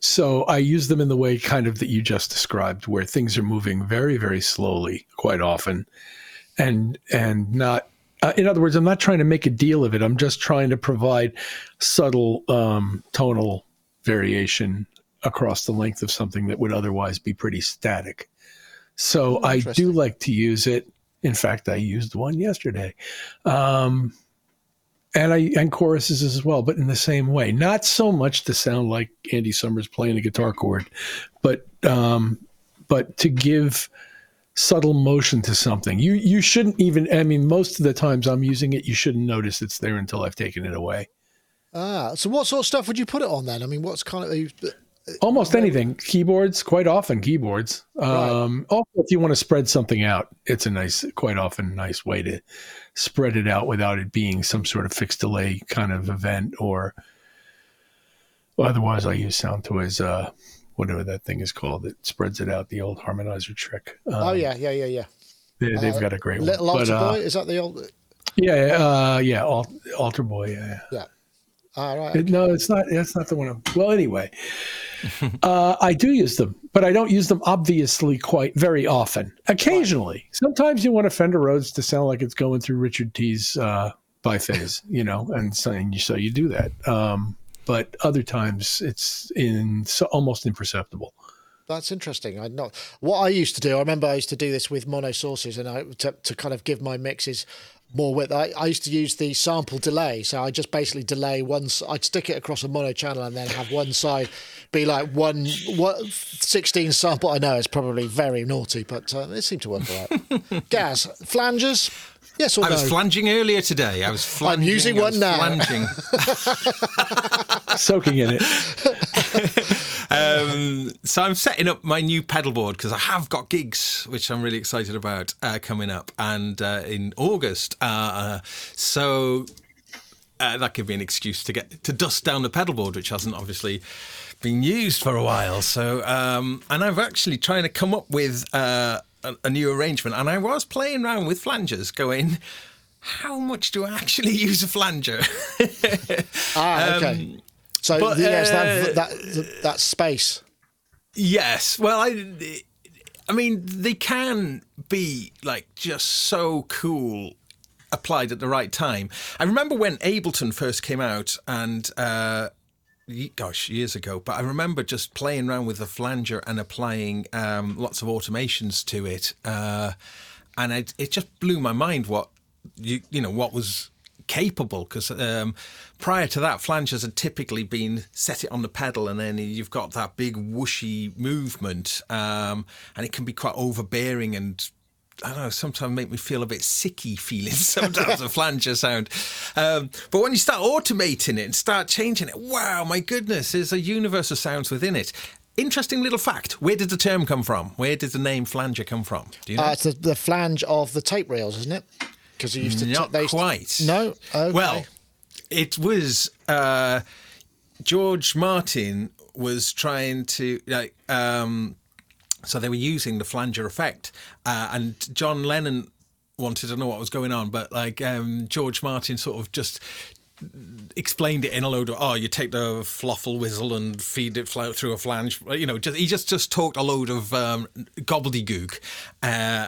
So I use them in the way kind of that you just described, where things are moving very, very slowly quite often. And and not, uh, in other words, I'm not trying to make a deal of it. I'm just trying to provide subtle um, tonal variation across the length of something that would otherwise be pretty static. So I do like to use it. In fact, I used one yesterday, um, and I and choruses as well, but in the same way. Not so much to sound like Andy Summers playing a guitar chord, but um, but to give subtle motion to something. You you shouldn't even, I mean, most of the times I'm using it, you shouldn't notice it's there until I've taken it away. Ah, so what sort of stuff would you put it on then? I mean, what's kind of... Almost anything. Keyboards, quite often keyboards. Right. Um, also, if you want to spread something out, it's a nice, quite often nice way to spread it out without it being some sort of fixed delay kind of event, or well, otherwise I use sound toys, uh, whatever that thing is called that spreads it out, the old harmonizer trick. Um, oh, yeah, yeah, yeah, yeah. They, they've uh, got a great Little one. Little Altar Boy? Uh, is that the old? Yeah, uh, yeah, Alt, Altar Boy, yeah. Yeah. All right. It, no, it's not, that's not the one. I'm, well, anyway, uh, I do use them, but I don't use them obviously quite very often. Occasionally. Sometimes you want a Fender Rhodes to sound like it's going through Richard T's uh, biphase, you know, and so, and so you do that. Um But other times it's in so almost imperceptible. That's interesting. I not what I used to do. I remember I used to do this with mono sources, and I to, to kind of give my mixes more width. I, I used to use the sample delay, so I just basically delay one. I'd stick it across a mono channel and then have one side be like one what sixteen sample. I know it's probably very naughty, but uh, it seemed to work all right. Gaz, flangers. Yes or I no? was flanging earlier today. I was flanging. I'm using one now. Flanging. Soaking in it. um, so I'm setting up my new pedalboard because I have got gigs, which I'm really excited about, uh, coming up. And uh, in August. Uh, so uh, that gave me an excuse to get to dust down the pedalboard, which hasn't obviously been used for a while. So um, and I'm actually trying to come up with... Uh, a new arrangement, and I was playing around with flangers going, how much do I actually use a flanger? ah, okay. Um, so, but, yes, uh, that, that, that space. Yes. Well, I, I mean, they can be, like, just so cool applied at the right time. I remember when Ableton first came out, and... Uh, gosh, years ago, but I remember just playing around with the flanger and applying um, lots of automations to it, uh, and it, it just blew my mind what you you know what was capable, because um, prior to that, flangers had typically been set it on the pedal and then you've got that big whooshy movement, um, and it can be quite overbearing and I don't know, sometimes make me feel a bit sicky feeling sometimes a flanger sound. Um, but when you start automating it and start changing it, wow, my goodness, there's a universe of sounds within it. Interesting little fact. Where did the term come from? Where did the name flanger come from? Do you know? Uh, it's the, the flange of the tape rails, isn't it? Because you used to... Not t- quite. To... No? Okay. Well, it was... Uh, George Martin was trying to... like. Um, So they were using the flanger effect, uh, and John Lennon wanted to know what was going on, but like um, George Martin sort of just explained it in a load of, oh, you take the floffle whistle and feed it fl- through a flange, you know, just, he just, just talked a load of um, gobbledygook, uh,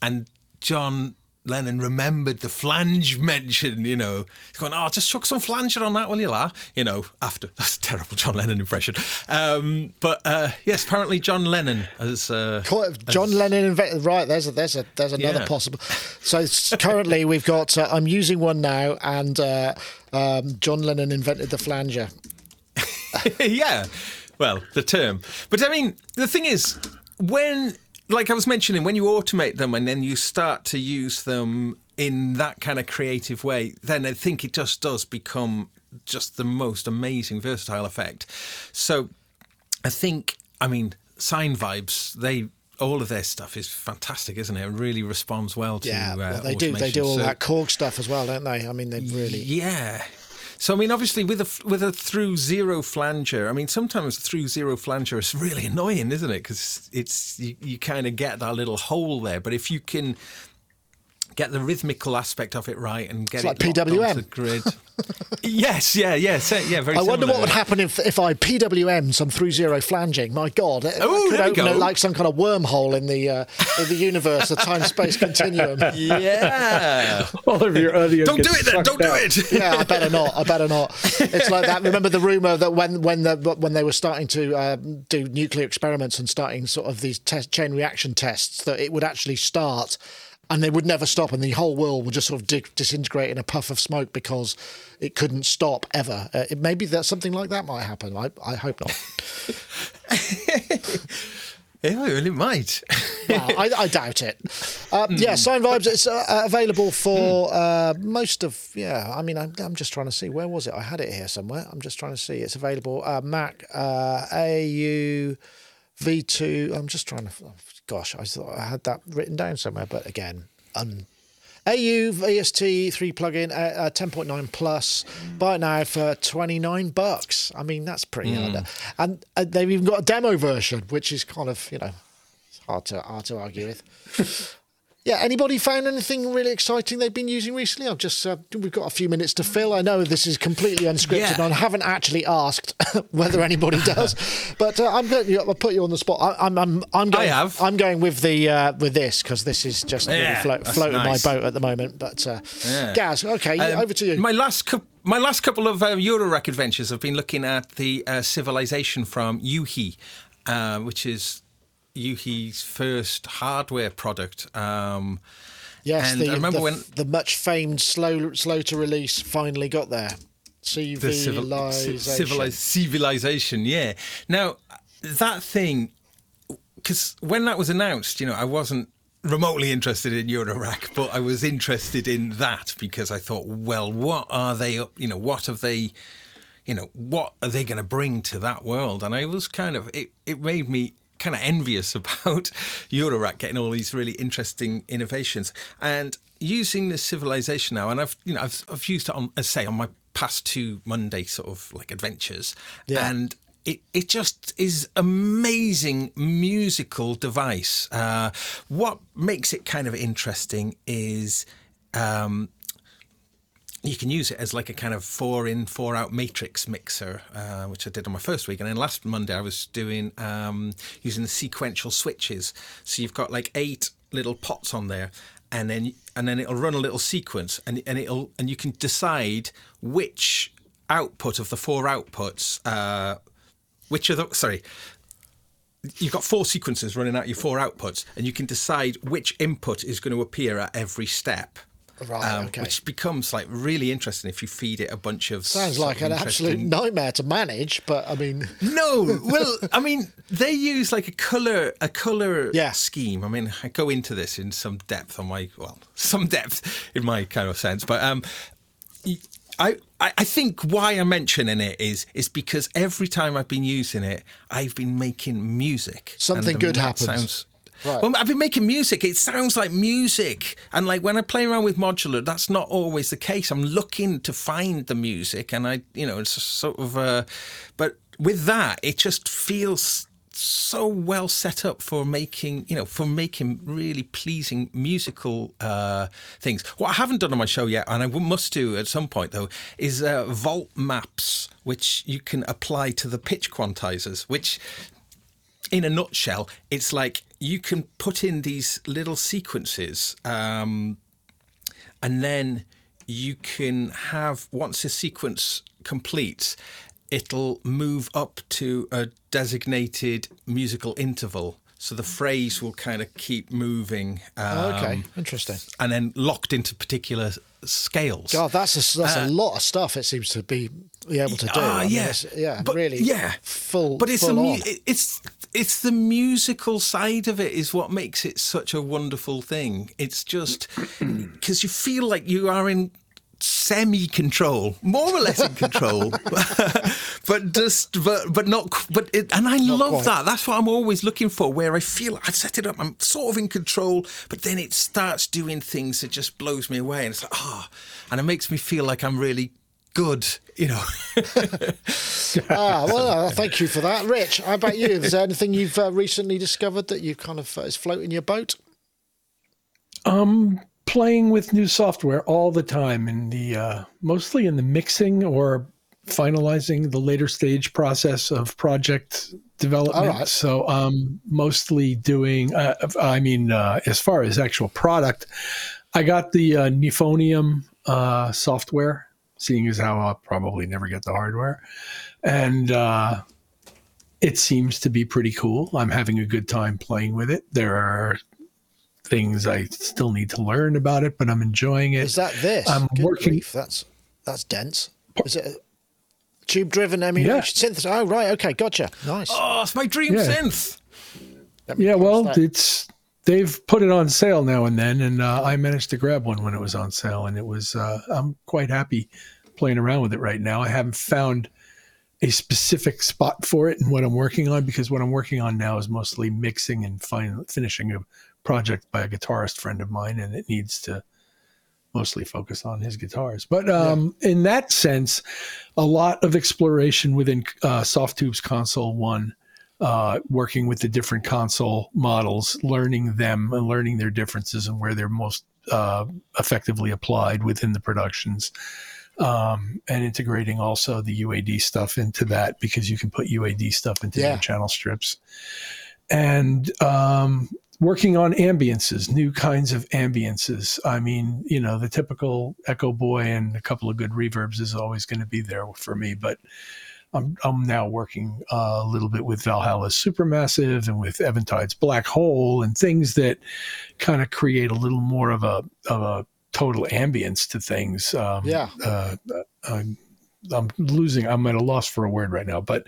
and John Lennon remembered the flange mention, you know, going, oh, just chuck some flanger on that, will you, la? You know, after. That's a terrible John Lennon impression. Um, but, uh, yes, apparently John Lennon as... Uh, John as, Lennon, inve- right, there's a, there's a, there's another yeah. possible. So currently we've got, uh, I'm using one now, and uh, um, John Lennon invented the flanger. Yeah, well, the term. But, I mean, the thing is, when... Like I was mentioning, when you automate them and then you start to use them in that kind of creative way, then I think it just does become just the most amazing, versatile effect. So I think, I mean, Sine Vibes, they... all of their stuff is fantastic, isn't it? It really responds well to yeah, well, uh, they do. They do all so, that Korg stuff as well, don't they? I mean, they really... Yeah. So, I mean, obviously, with a, with a through zero flanger, I mean, sometimes through zero flanger is really annoying, isn't it? Because it's you, you kind of get that little hole there. But if you can get the rhythmical aspect of it right and get it's it like P W M onto the grid. Yes, yeah, yeah, so, yeah. Very. I wonder what would happen if if I P W M some through zero flanging. My God, it, Ooh, it could open it like some kind of wormhole in the uh, in the universe, the time space continuum. Yeah. All of your earlier. Don't do it then. Don't out. do it. Yeah, I better not. I better not. It's like that. Remember the rumor that when when the when they were starting to uh, do nuclear experiments and starting sort of these te- chain reaction tests, that it would actually start. And they would never stop, and the whole world would just sort of di- disintegrate in a puff of smoke because it couldn't stop ever. Uh, it, maybe that something like that might happen. I, I hope not. Yeah, well, it might. Well, I, I doubt it. Uh, mm. Yeah, Sine Vibes, it's uh, available for uh, most of, yeah, I mean, I'm, I'm just trying to see. Where was it? I had it here somewhere. I'm just trying to see. It's available. Uh, Mac, uh, A U, V two. I'm just trying to... Gosh, I thought I had that written down somewhere, but again, um, A U V S T three plugin, uh, uh, ten point nine plus, buy it now for twenty-nine bucks. I mean, that's pretty mm. hard. And uh, they've even got a demo version, which is kind of, you know, it's hard to hard to argue with. Yeah, anybody found anything really exciting they've been using recently? I've just uh, we've got a few minutes to fill. I know this is completely unscripted, yeah. and I haven't actually asked whether anybody does. But uh, I'm going to put you on the spot. I, I'm I'm I'm going. I have. I'm going with the uh, with this because this is just yeah, really flo- floating nice. my boat at the moment. But uh, yeah. Gaz, okay, um, over to you. My last co- my last couple of um, Eurorack adventures have been looking at the uh, Civilization from Yuhi, uh, which is. Yuhi's first hardware product. Um, yes, and the, I remember the, when the much famed slow, slow to release finally got there. Civilization, civil, civilization, yeah. Now that thing, because when that was announced, you know, I wasn't remotely interested in Eurorack, but I was interested in that because I thought, well, what are they? You know, what have they? You know, what are they going to bring to that world? And I was kind of it. It made me. Kind of envious about Eurorack getting all these really interesting innovations and using this Civilization now. And I've, you know, I've, I've used it on, as I say, on my past two Monday sort of like adventures, yeah. and it it just is amazing musical device. Uh, what makes it kind of interesting is. Um, You can use it as like a kind of four-in, four-out matrix mixer, uh, which I did on my first week. And then last Monday I was doing um, using the sequential switches. So you've got like eight little pots on there, and then and then it'll run a little sequence, and and it'll and you can decide which output of the four outputs, uh, which are the sorry. You've got four sequences running out your four outputs, and you can decide which input is going to appear at every step. Right, um, okay. Which becomes like really interesting if you feed it a bunch of sounds like an interesting... absolute nightmare to manage. But I mean, no, well, I mean, they use like a color, a color yeah. scheme. I mean, I go into this in some depth on my well, some depth in my kind of sense. But um, I, I think why I'm mentioning it is is because every time I've been using it, I've been making music. Something good happens. Sounds, Right. Well, I've been making music. It sounds like music. And like when I play around with modular, that's not always the case. I'm looking to find the music and I, you know, it's sort of, uh, but with that, it just feels so well set up for making, you know, for making really pleasing musical uh, things. What I haven't done on my show yet, and I must do at some point though, is uh, volt maps, which you can apply to the pitch quantizers, which in a nutshell, it's like, you can put in these little sequences um, and then you can have, once a sequence completes, it'll move up to a designated musical interval. So the phrase will kind of keep moving. Um, oh, okay, interesting. And then locked into particular scales. God, that's a, that's uh, a lot of stuff. It seems to be able to do. Uh, I yeah, mean, yeah, but, really. Yeah, full. But it's full a, it's it's the musical side of it is what makes it such a wonderful thing. It's just because you feel like you are in semi-control, more or less in control, but just but but not but it, and I not love quite. that. That's what I'm always looking for. Where I feel I've set it up, I'm sort of in control, but then it starts doing things that just blows me away, and it's like ah, oh, and it makes me feel like I'm really good, you know. ah, well, thank you for that, Rich. How about you? Is there anything you've uh, recently discovered that you kind of uh, is floating your boat? Um. Playing with new software all the time in the uh, mostly in the mixing or finalizing the later stage process of project development. All right. So um, mostly doing, uh, I mean, uh, as far as actual product, I got the uh, Nifonium uh, software, seeing as how I'll probably never get the hardware. And uh, it seems to be pretty cool. I'm having a good time playing with it. There are things I still need to learn about it, but I'm enjoying it. Is that this? I'm Good working. Grief. That's that's dense. Is it a tube-driven emulation yeah. synth? Oh, right. Okay, gotcha. Nice. Oh, it's my dream yeah. synth. Yeah. Well, that. it's they've put it on sale now and then, and uh, I managed to grab one when it was on sale, and it was. Uh, I'm quite happy playing around with it right now. I haven't found a specific spot for it in what I'm working on because what I'm working on now is mostly mixing and fin- finishing of. project by a guitarist friend of mine, and it needs to mostly focus on his guitars. But um, yeah. in that sense, a lot of exploration within uh, Softtube's Console One, uh, working with the different console models, learning them and learning their differences and where they're most uh, effectively applied within the productions. Um, and integrating also the U A D stuff into that because you can put U A D stuff into yeah. your channel strips. And um, working on ambiences, new kinds of ambiences. I mean, you know, the typical Echo Boy and a couple of good reverbs is always going to be there for me, but I'm, I'm now working uh, a little bit with Valhalla's Supermassive and with Eventide's Black Hole and things that kind of create a little more of a of a total ambience to things. Um, yeah. Uh, I'm, I'm losing, I'm at a loss for a word right now, but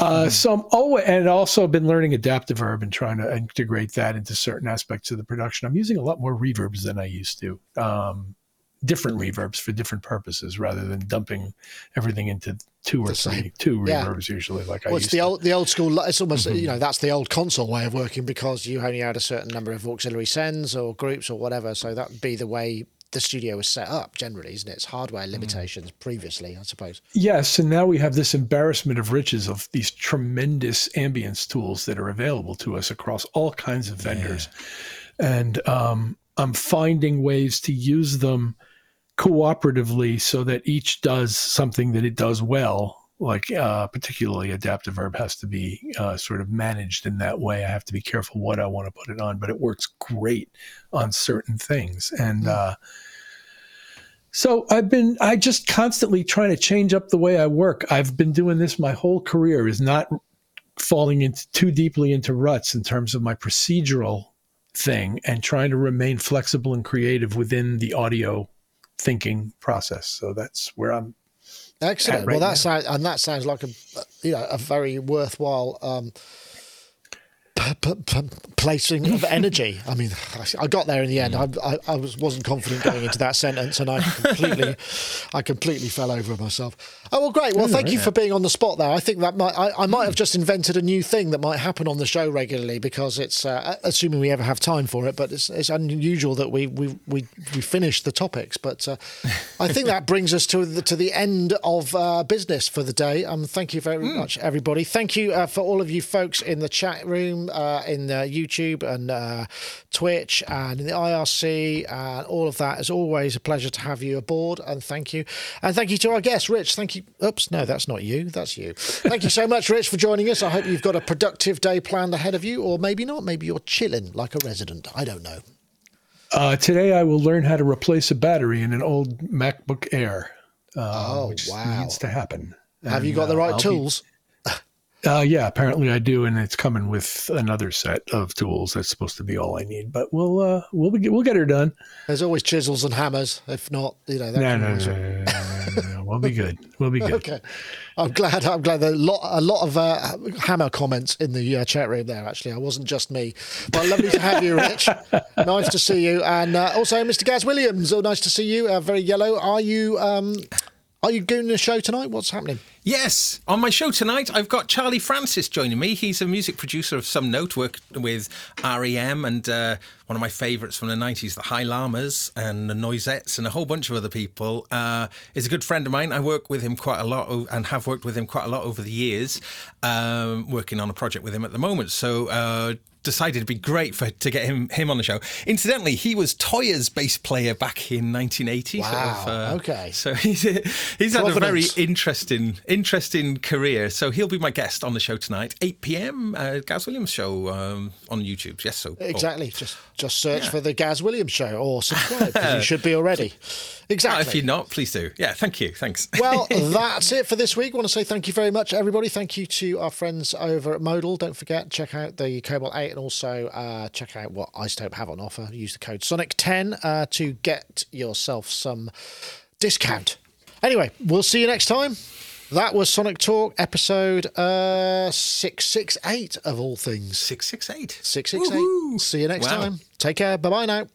Uh, so I'm, oh, and also been learning adaptive reverb and trying to integrate that into certain aspects of the production. I'm using a lot more reverbs than I used to, um, different reverbs for different purposes rather than dumping everything into two or three, two yeah. reverbs usually like well, I used it's the to. Old, the old school, it's almost, mm-hmm. you know, that's the old console way of working because you only had a certain number of auxiliary sends or groups or whatever. So that would be the way the studio was set up generally, isn't it? It's hardware limitations mm. previously, I suppose. Yes, and now we have this embarrassment of riches of these tremendous ambience tools that are available to us across all kinds of vendors. Yeah. And um, I'm finding ways to use them cooperatively so that each does something that it does well. Like uh, particularly adaptive verb has to be uh, sort of managed in that way. I have to be careful what I want to put it on, but it works great on certain things. And uh, so I've been, I just constantly trying to change up the way I work. I've been doing this my whole career is not falling into too deeply into ruts in terms of my procedural thing and trying to remain flexible and creative within the audio thinking process. So that's where I'm excellent. Right well, that now. sounds and that sounds like a you know a very worthwhile um, p- p- p- placing of energy. I mean, I got there in the end. Mm. I, I I was wasn't confident going into that sentence, and I completely I completely fell over myself. Oh well, great. Well, mm, thank right. you for being on the spot there. I think that might I, I might mm. have just invented a new thing that might happen on the show regularly because it's uh, assuming we ever have time for it. But it's it's unusual that we we we, we finish the topics. But uh, I think that brings us to the to the end of uh, business for the day. Um, thank you very mm. much, everybody. Thank you uh, for all of you folks in the chat room, uh, in the YouTube and uh, Twitch and in the I R C and all of that. It's always a pleasure to have you aboard. And thank you, and thank you to our guest, Rich. Thank you. Oops, no, that's not you. That's you. Thank you so much, Rich, for joining us. I hope you've got a productive day planned ahead of you, or maybe not. Maybe you're chilling like a resident. I don't know. Uh, today I will learn how to replace a battery in an old MacBook Air, uh, oh, which wow. needs to happen. And have you got uh, the right I'll tools? Be, uh, yeah, apparently I do, and it's coming with another set of tools. That's supposed to be all I need, but we'll uh, we'll be, we'll get her done. There's always chisels and hammers. If not, you know. That no, no, no, no, no, no, no. We'll be good. We'll be good. Okay, I'm glad. I'm glad. There are a lot, a lot of uh, hammer comments in the uh, chat room there. Actually, I wasn't just me. But lovely to have you, Rich. Nice to see you, and uh, also Mister Gaz Williams. Oh, nice to see you. Uh, very yellow. Are you? Um, are you doing a show tonight? What's happening? Yes, on my show tonight, I've got Charlie Francis joining me. He's a music producer of some note, worked with R E M and uh, one of my favourites from the nineties, the High Llamas and the Noisettes and a whole bunch of other people. Uh, he's a good friend of mine. I work with him quite a lot and have worked with him quite a lot over the years, um, working on a project with him at the moment. So uh, decided it'd be great for to get him him on the show. Incidentally, he was Toya's bass player back in nineteen eighty. Wow, sort of, uh, okay. So he's, he's had a very interesting... interesting career. So he'll be my guest on the show tonight, eight p.m. uh, Gaz Williams show um, on YouTube. Yes, so exactly. Oh. Just just search yeah. for the Gaz Williams show or subscribe. You should be already. Exactly. Oh, if you're not, please do. Yeah, thank you. Thanks. Well, that's it for this week. I want to say thank you very much, everybody. Thank you to our friends over at Modal. Don't forget, check out the Cobalt eight and also uh, check out what iZotope have on offer. Use the code Sonic ten uh, to get yourself some discount. Anyway, we'll see you next time. That was Sonic Talk, episode uh, six sixty-eight, of all things. six sixty-eight. six sixty-eight. Woo-hoo. See you next wow. time. Take care. Bye-bye now.